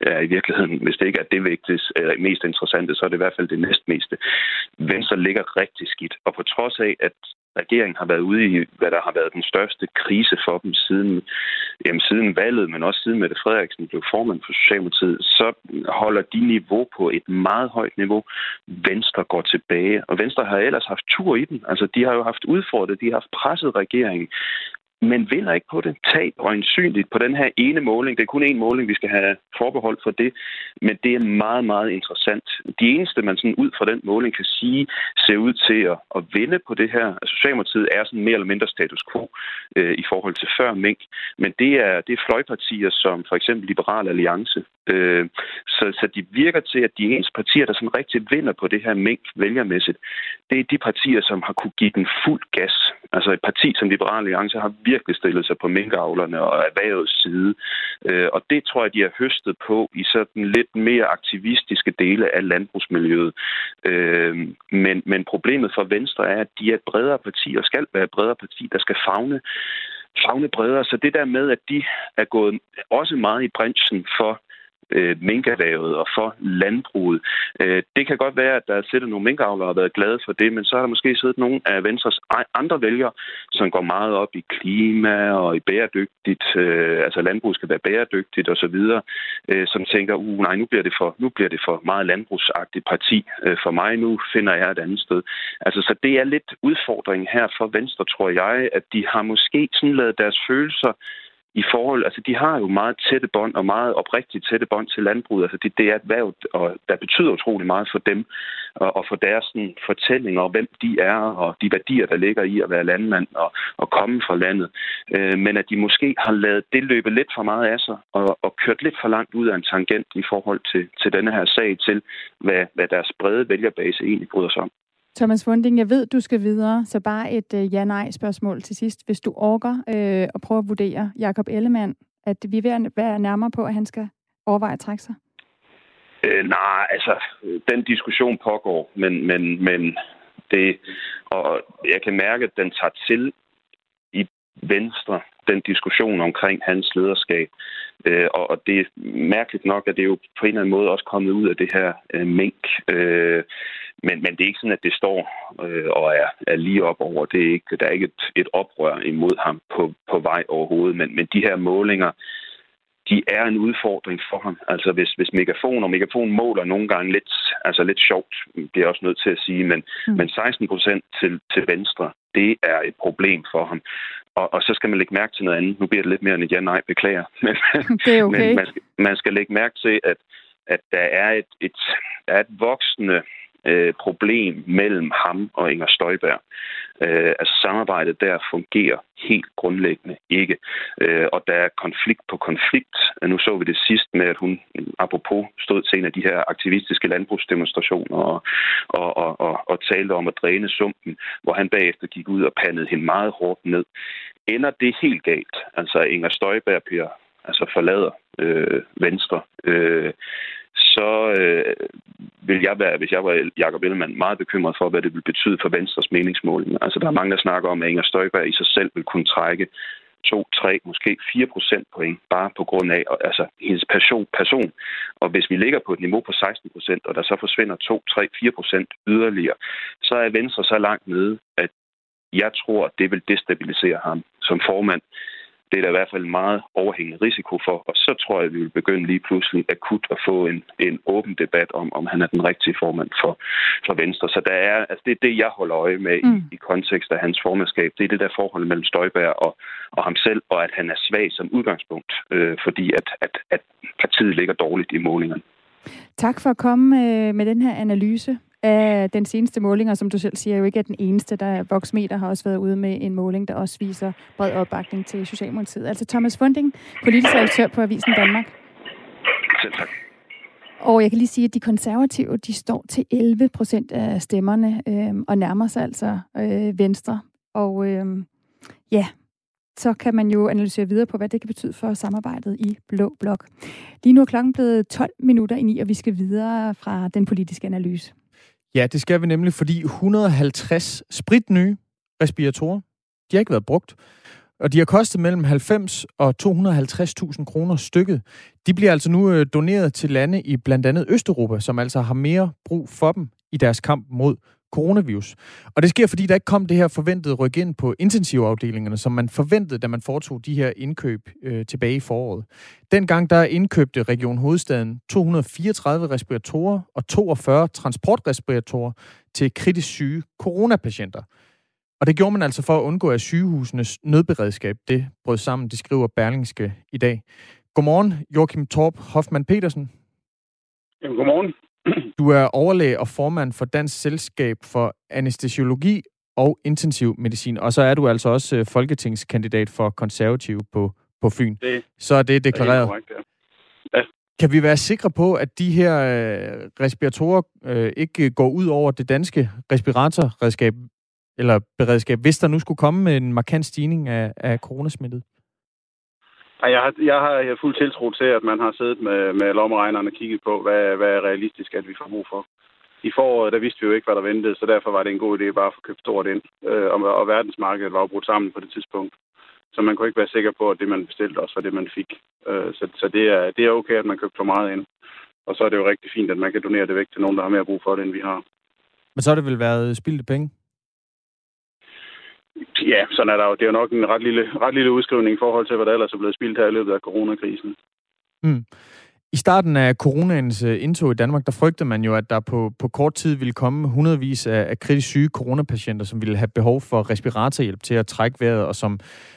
er i virkeligheden, hvis det ikke er det vigtigste eller mest interessante, så er det i hvert fald det næstmeste. Venstre ligger rigtig skidt, og på trods af, at regeringen har været ude i, hvad der har været den største krise for dem siden valget, men også siden Mette Frederiksen blev formand for Socialdemokratiet, så holder de niveau på et meget højt niveau. Venstre går tilbage, og Venstre har ellers haft tur i den. De har jo haft udfordret, de har haft presset regeringen, men vinder ikke på det. Tab øjensynligt på den her ene måling. Det er kun én måling, vi skal have forbehold for det, men det er meget, meget interessant. De eneste, man sådan ud fra den måling kan sige, ser ud til at vinde på det her. Socialdemokratiet er sådan mere eller mindre status quo i forhold til før mink, men det er fløjpartier som for eksempel Liberal Alliance. Så de virker til, at de ens partier, der sådan rigtig vinder på det her mink vælgermæssigt, det er de partier, som har kunne give den fuld gas Altså et parti som Liberal Alliance har virkelig stillet sig på minkavlerne og erhvervets side. Og det tror jeg, de har høstet på i sådan lidt mere aktivistiske dele af landbrugsmiljøet. Men problemet for Venstre er, at de er et bredere parti og skal være et bredere parti, der skal favne bredere. Så det der med, at de er gået også meget i brændsen for minkerhvervet og for landbruget. Det kan godt være, at der sidder nogle minkavlere og har været glade for det, men så har der måske siddet nogle af Venstres andre vælgere, som går meget op i klima og i bæredygtigt, altså landbrug skal være bæredygtigt osv., som tænker, nej, nu bliver det for meget landbrugsagtigt parti for mig, nu finder jeg et andet sted. Altså, så det er lidt udfordringen her for Venstre, tror jeg, at de har måske sådan lavet deres følelser i forhold, altså de har jo meget tætte bånd og meget oprigtigt tætte bånd til landbruget. Altså det er et erhverv, og der betyder utrolig meget for dem og for deres sådan, fortællinger om, hvem de er og de værdier, der ligger i at være landmand og komme fra landet. Men at de måske har lavet det løbe lidt for meget af sig og kørt lidt for langt ud af en tangent i forhold til denne her sag, til hvad deres brede vælgerbase egentlig bryder sig om. Thomas Funding, jeg ved, du skal videre, så bare et ja-nej-spørgsmål til sidst. Hvis du orker at prøve at vurdere Jakob Ellemann, at vi er ved at være nærmere på, at han skal overveje at trække sig? Nej, altså, den diskussion pågår, men det, og jeg kan mærke, at den tager til i Venstre, den diskussion omkring hans lederskab. Og det er mærkeligt nok, at det jo på en eller anden måde også kommet ud af det her mink. Men det er ikke sådan, at det står og er lige op over. Det er ikke, der er ikke et oprør imod ham på vej overhovedet. Men de her målinger, de er en udfordring for ham. Altså hvis Megafon måler nogle gange lidt, altså lidt sjovt, det er også nødt til at sige, men 16% til Venstre, det er et problem for ham. Og så skal man lægge mærke til noget andet. Nu bliver det lidt mere end et ja-nej, beklager. Det er okay. Men man skal lægge mærke til, at der er et voksende problem mellem ham og Inger Støjberg. Altså samarbejdet der fungerer helt grundlæggende ikke. Og der er konflikt på konflikt. Nu så vi det sidst med, at hun apropos stod til en af de her aktivistiske landbrugsdemonstrationer og talte om at dræne sumpen, hvor han bagefter gik ud og pandede hende meget hårdt ned. Ender det helt galt? Altså Inger Støjberg forlader Venstre. Så vil jeg være, hvis jeg var Jakob Ellemann, meget bekymret for, hvad det vil betyde for Venstres meningsmåling. Altså, der er mange, der snakker om, at Inger Støjberg i sig selv vil kunne trække 2, 3, måske 4% point, bare på grund af altså, hendes person. Og hvis vi ligger på et niveau på 16%, og der så forsvinder 2, 3, 4% yderligere, så er Venstre så langt nede, at jeg tror, at det vil destabilisere ham som formand. Det er der i hvert fald en meget overhængende risiko for, og så tror jeg, at vi vil begynde lige pludselig akut at få en åben debat om han er den rigtige formand for Venstre. Så der er, altså det er det, jeg holder øje med i kontekst af hans formandskab. Det er det der forhold mellem Støjberg og ham selv, og at han er svag som udgangspunkt, fordi at partiet ligger dårligt i målingerne. Tak for at komme med den her analyse af den seneste måling, og som du selv siger, jo ikke er den eneste. Der Voxmeter har også været ude med en måling, der også viser bred opbakning til Socialdemokratiet. Altså Thomas Funding, politisk redaktør på Avisen Danmark. Selv tak. Og jeg kan lige sige, at de konservative, de står til 11% af stemmerne, og nærmer sig altså Venstre. Og ja, så kan man jo analysere videre på, hvad det kan betyde for samarbejdet i Blå Blok. Lige nu er klokken blevet 12:09, og vi skal videre fra den politiske analyse. Ja, det skal vi nemlig, fordi 150 spritnye respiratorer, de har ikke været brugt, og de har kostet mellem 90 og 250.000 kroner stykket. De bliver altså nu doneret til lande i blandt andet Østeuropa, som altså har mere brug for dem i deres kamp mod coronavirus. Og det sker, fordi der ikke kom det her forventede ryk ind på intensivafdelingerne, som man forventede, da man foretog de her indkøb tilbage i foråret. Dengang der indkøbte Region Hovedstaden 234 respiratorer og 42 transportrespiratorer til kritisk syge coronapatienter. Og det gjorde man altså for at undgå, at sygehusenes nødberedskab det brød sammen, det skriver Berlingske i dag. Godmorgen, Joachim Torp Hoffmann Petersen. Jamen, godmorgen. Du er overlæge og formand for Dansk Selskab for Anestesiologi og Intensiv Medicin, og så er du altså også folketingskandidat for konservative på Fyn. Så er det deklareret. Ja. Kan vi være sikre på, at de her respiratorer ikke går ud over det danske respiratorredskab, eller beredskab, hvis der nu skulle komme en markant stigning af coronasmittet? Jeg har fuld tiltro til, at man har siddet med lommeregneren og kigget på, hvad er realistisk, at vi får brug for. I foråret, der vidste vi jo ikke, hvad der ventede, så derfor var det en god idé bare at få købt stort ind. Og verdensmarkedet var jo brudt sammen på det tidspunkt. Så man kunne ikke være sikker på, at det, man bestilte, også var det, man fik. Så det er okay, at man købte for meget ind. Og så er det jo rigtig fint, at man kan donere det væk til nogen, der har mere brug for det, end vi har. Men så har det vel været spildte penge? Ja, sådan er der jo. Det er jo nok en ret lille udskrivning i forhold til, hvad der ellers er blevet spildt her i løbet af coronakrisen. Mm. I starten af coronaens indtog i Danmark, der frygtede man jo, at der på kort tid ville komme hundredvis af kritisk syge coronapatienter, som ville have behov for respiratorhjælp til at trække vejret,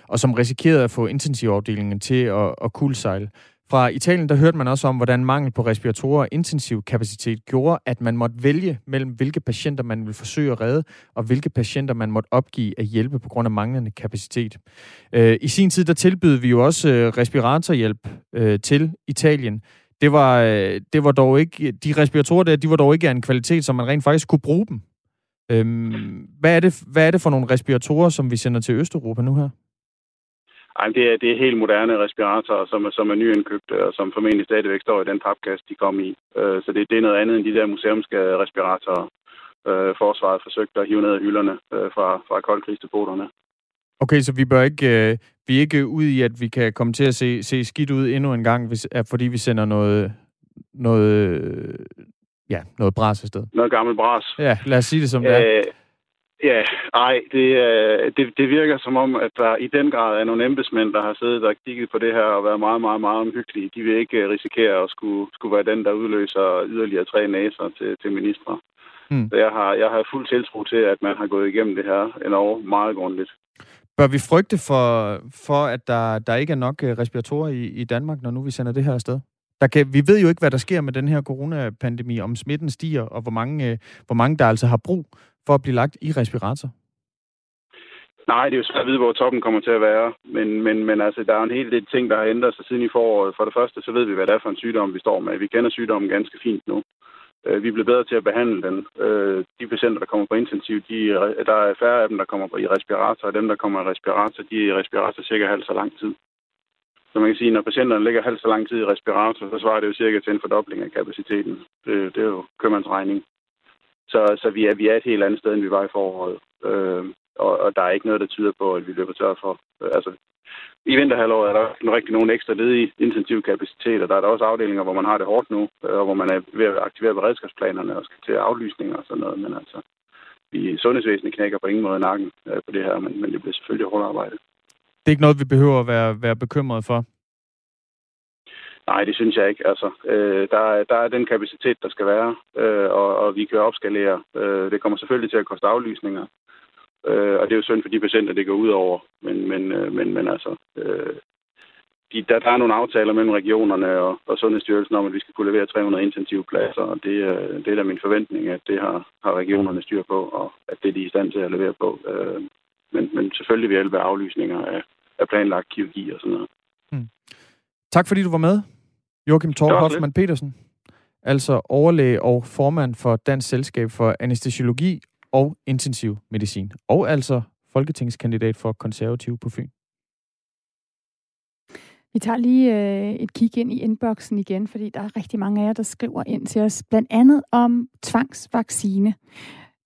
og som risikerede at få intensivafdelingen til at kuldsejle. Fra Italien, der hørte man også om, hvordan mangel på respiratorer og intensiv kapacitet gjorde, at man måtte vælge mellem, hvilke patienter man ville forsøge at redde, og hvilke patienter man måtte opgive at hjælpe på grund af manglende kapacitet. I sin tid, der tilbød vi jo også respiratorhjælp til Italien. Det var dog ikke, de respiratorer der, de var dog ikke af en kvalitet, som man rent faktisk kunne bruge dem. Hvad er det for nogle respiratorer, som vi sender til Østeuropa nu her? Ej, det er helt moderne respiratorer, som er nyindkøbte, og som formentlig stadigvæk står i den papkasse, de kom i. Så det er noget andet end de der museumske respiratorer, forsvaret forsøgte at hive ned af hylderne fra koldkrigsdepoterne. Okay, så vi er ikke ude i, at vi kan komme til at se skidt ud endnu en gang, fordi vi sender noget bras afsted. Noget gammelt bras. Ja, lad os sige det som det er. Ja, nej, det virker som om, at der i den grad er nogle embedsmænd, der har siddet og kigget på det her og været meget, meget, meget omhyggelige. De vil ikke risikere at skulle være den, der udløser yderligere 3 næser til ministre. Mm. Så jeg har fuld tiltro til, at man har gået igennem det her endnu meget grundigt. Bør vi frygte for at der ikke er nok respiratorer i Danmark, når nu vi sender det her afsted? Vi ved jo ikke, hvad der sker med den her coronapandemi, om smitten stiger, og hvor mange der altså har brug for at blive lagt i respirator? Nej, det er jo svært at vide, hvor toppen kommer til at være. Men altså, der er en hel del ting, der har ændret sig siden i foråret. For det første, så ved vi, hvad det er for en sygdom, vi står med. Vi kender sygdommen ganske fint nu. Vi bliver bedre til at behandle den. De patienter, der kommer på intensiv, der er færre af dem, der kommer i respirator, og dem, der kommer i respirator, de er i respirator cirka halvt så lang tid. Så man kan sige, at når patienterne ligger halvt så lang tid i respirator, så svarer det jo cirka til en fordobling af kapaciteten. Det er jo købmandsregning. Så vi er et helt andet sted, end vi var i foråret. Og der er ikke noget, der tyder på, at vi løber tør for. I vinterhalvåret er der rigtig nogle ekstra ledige intensive kapaciteter. Der er der også afdelinger, hvor man har det hårdt nu, og hvor man er ved at aktivere beredskabsplanerne og skal til aflysninger og sådan noget. Men altså, sundhedsvæsenet knækker på ingen måde nakken på det her, men det bliver selvfølgelig hårdt arbejde. Det er ikke noget, vi behøver at være bekymret for? Nej, det synes jeg ikke. Altså, der er den kapacitet, der skal være, og vi kan opskalere. Det kommer selvfølgelig til at koste aflysninger, og det er jo synd for de patienter, det går ud over. Men der er nogle aftaler mellem regionerne og Sundhedsstyrelsen om, at vi skal kunne levere 300 intensive pladser, og det er da min forventning, at det har regionerne styr på, og at det er de i stand til at levere på. Men selvfølgelig vil hjælpe aflysninger af planlagt kirurgi og sådan noget. Mm. Tak fordi du var med, Joachim Thor Hoffmann Petersen, altså overlæge og formand for Dansk Selskab for Anestesiologi og Intensiv Medicin, og altså folketingskandidat for Konservative på Fyn. Vi tager lige et kig ind i inboxen igen, fordi der er rigtig mange af jer, der skriver ind til os, blandt andet om tvangsvaccine.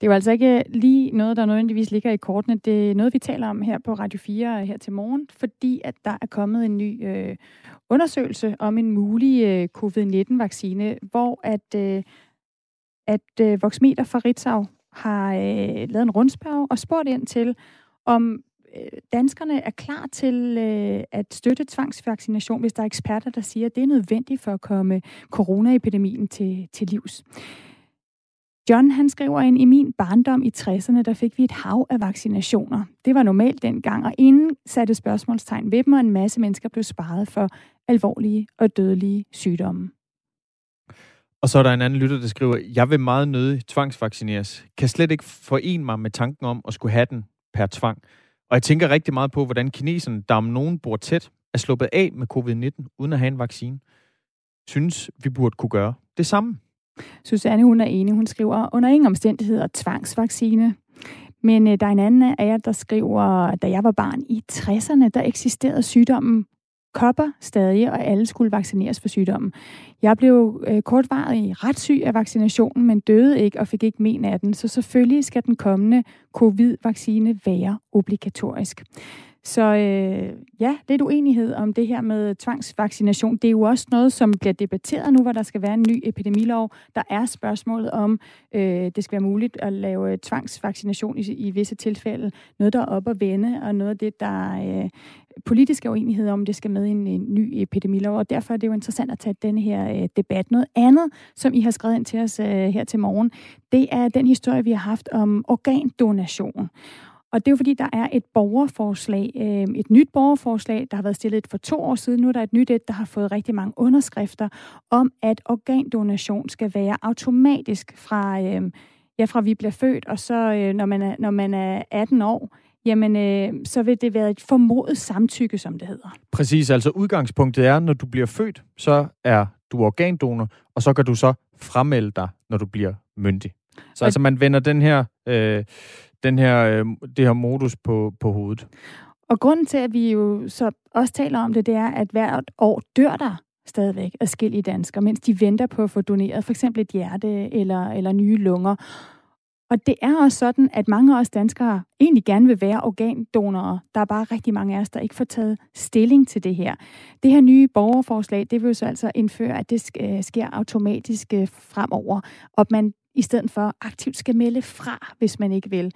Det er jo altså ikke lige noget, der nødvendigvis ligger i kortene. Det er noget, vi taler om her på Radio 4 her til morgen, fordi at der er kommet en ny undersøgelse om en mulig covid-19-vaccine, hvor at Voxmeter fra Ritzau har lavet en rundspørg og spurgt ind til, om danskerne er klar til at støtte tvangsvaccination, hvis der er eksperter, der siger, at det er nødvendigt for at komme coronaepidemien til livs. John, han skriver ind, i min barndom i 60'erne, der fik vi et hav af vaccinationer. Det var normalt dengang, og inden satte spørgsmålstegn ved dem, og en masse mennesker blev sparet for alvorlige og dødelige sygdomme. Og så er der en anden lytter, der skriver, jeg vil meget nødig tvangsvaccineres. Kan slet ikke forene mig med tanken om at skulle have den per tvang. Og jeg tænker rigtig meget på, hvordan kineserne, der om nogen bor tæt, er sluppet af med covid-19 uden at have en vaccine. Synes, vi burde kunne gøre det samme. Susanne, hun er enig. Hun skriver, under ingen omstændigheder tvangsvaccine. Men der er en anden af jer, der skriver, da jeg var barn i 60'erne, der eksisterede sygdommen kopper stadig, og alle skulle vaccineres for sygdommen. Jeg blev kortvarigt ret syg af vaccinationen, men døde ikke og fik ikke men af den, så selvfølgelig skal den kommende covid-vaccine være obligatorisk. Så ja, lidt uenighed om det her med tvangsvaccination. Det er jo også noget, som bliver debatteret nu, hvor der skal være en ny epidemilov. Der er spørgsmålet om, det skal være muligt at lave tvangsvaccination i visse tilfælde. Noget, der er op at vende, og noget af det, der politisk er uenighed om, det skal med i en ny epidemilov. Og derfor er det jo interessant at tage den her debat. Noget andet, som I har skrevet ind til os her til morgen, det er den historie, vi har haft om organdonation. Og det er jo fordi, der er et borgerforslag, et nyt borgerforslag, der har været stillet for 2 år siden. Nu er der et nyt et, der har fået rigtig mange underskrifter om, at organdonation skal være automatisk fra vi bliver født, og så når man er 18 år, jamen så vil det være et formodet samtykke, som det hedder. Præcis, altså udgangspunktet er, når du bliver født, så er du organdonor, og så kan du så framelde dig, når du bliver myndig. Så altså man vender det her modus på hovedet. Og grunden til, at vi jo så også taler om det er, at hvert år dør der stadigvæk adskillige danskere, mens de venter på at få doneret for eksempel et hjerte eller nye lunger. Og det er også sådan, at mange af os danskere egentlig gerne vil være organdonorer. Der er bare rigtig mange af os, der ikke får taget stilling til det her. Det her nye borgerforslag, det vil jo så altså indføre, at det sker automatisk fremover, og man i stedet for aktivt skal melde fra, hvis man ikke vil.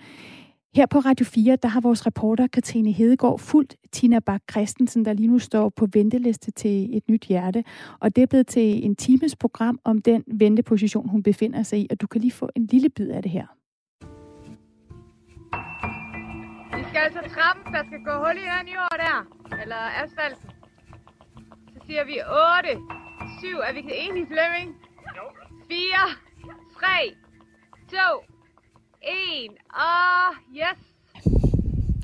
Her på Radio 4, der har vores reporter Katrine Hedegaard fulgt Tina Bak Christensen, der lige nu står på venteliste til et nyt hjerte. Og det er blevet til en times program om den venteposition, hun befinder sig i. Og du kan lige få en lille bid af det her. Vi skal altså trappen, der skal gå hul i den jord der, eller asfalten. Så siger vi 8, 7, er vi enige, Flemming? 4... 3, 2, 1, og yes!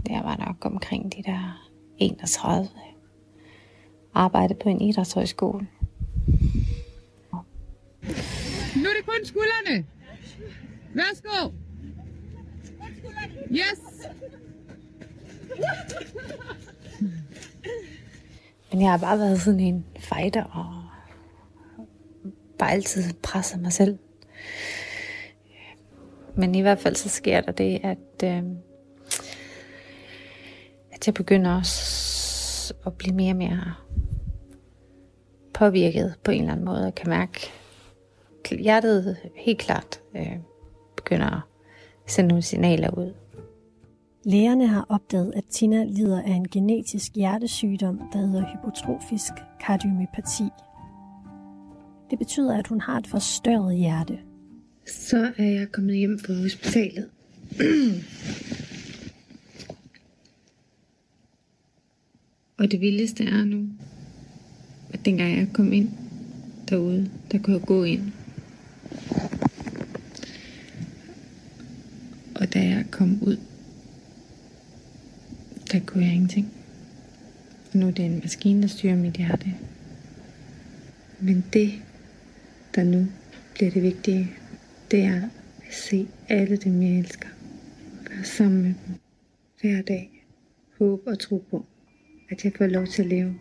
Jeg var nok omkring de der 31. Arbejdede på en idrætshøjskole. Nu er det kun skuldrene. Værsgo! Yes! Men jeg har bare været sådan en fighter, og bare altid presset mig selv. Men i hvert fald så sker der det, at jeg begynder også at blive mere og mere påvirket på en eller anden måde, og kan mærke, at hjertet helt klart begynder at sende nogle signaler ud. Lægerne har opdaget, at Tina lider af en genetisk hjertesygdom, der hedder hypertrofisk kardiomyopati. Det betyder, at hun har et forstørret hjerte. Så er jeg kommet hjem fra hospitalet. Og det vildeste er nu, at dengang jeg kom ind derude, der kunne jeg gå ind. Og da jeg kom ud, der kunne jeg ingenting. Og nu er det en maskine, der styrer mit hjerte. Men det, der nu bliver det vigtige, det er at se alle dem, jeg elsker. Være sammen med dem hver dag. Håbe og tro på, at jeg kan få lov til at leve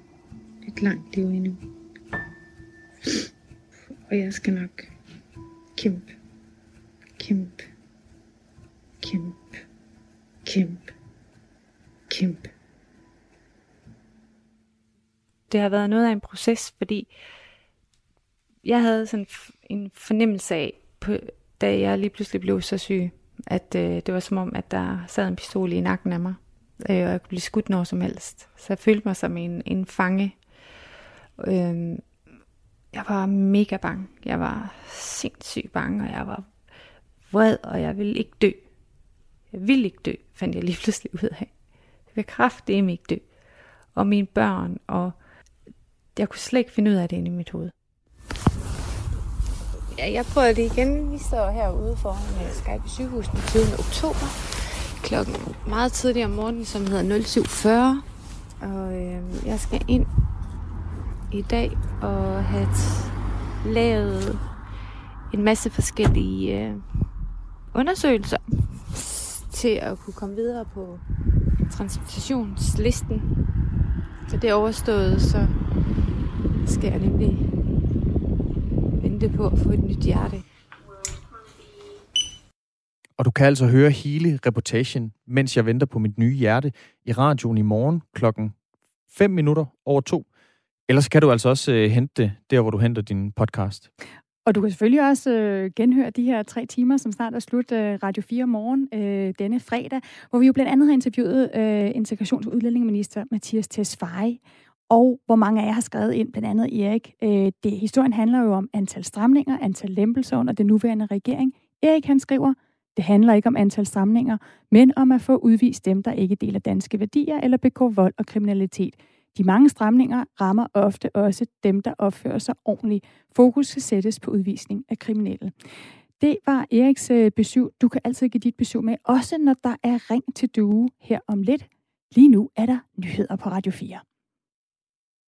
et langt liv endnu. Og jeg skal nok kæmpe. Det har været noget af en proces, fordi jeg havde sådan en fornemmelse af, da jeg lige pludselig blev så syg, at det var som om, at der sad en pistol i nakken af mig, og jeg kunne blive skudt når som helst. Så jeg følte mig som en fange. Jeg var mega bange. Jeg var sindssygt bange, og jeg var vred, og jeg ville ikke dø. Jeg ville ikke dø, fandt jeg lige pludselig ud af. Jeg vil kraftedeme ikke dø. Og mine børn, og jeg kunne slet ikke finde ud af det inde i mit hoved. Ja, jeg prøver det igen. Vi står herude foran Skype sygehus den 20. oktober klokken meget tidlig om morgenen, som hedder 07.40. Og jeg skal ind i dag og have lavet en masse forskellige undersøgelser til at kunne komme videre på transplantationslisten. Så det overstået, så skal jeg nemlig vente på at få et nyt hjerte. Og du kan altså høre hele reportagen, mens jeg venter på mit nye hjerte, i radioen i morgen klokken 2:05. Ellers kan du altså også hente det, der hvor du henter din podcast. Og du kan selvfølgelig også genhøre de her 3 timer, som snart er slut, Radio 4 morgen denne fredag, hvor vi jo blandt andet har interviewet integrations- og udlændingeminister Mathias Tesfaye, og hvor mange af jer har skrevet ind, blandt andet Erik. Historien handler jo om antal stramninger, antal lempelser under den nuværende regering. Erik, han skriver, det handler ikke om antal stramninger, men om at få udvist dem, der ikke deler danske værdier eller begår vold og kriminalitet. De mange stramninger rammer ofte også dem, der opfører sig ordentligt. Fokus skal sættes på udvisning af kriminelle. Det var Eriks besøg. Du kan altid give dit besøg med, også når der er ring til due her om lidt. Lige nu er der nyheder på Radio 4.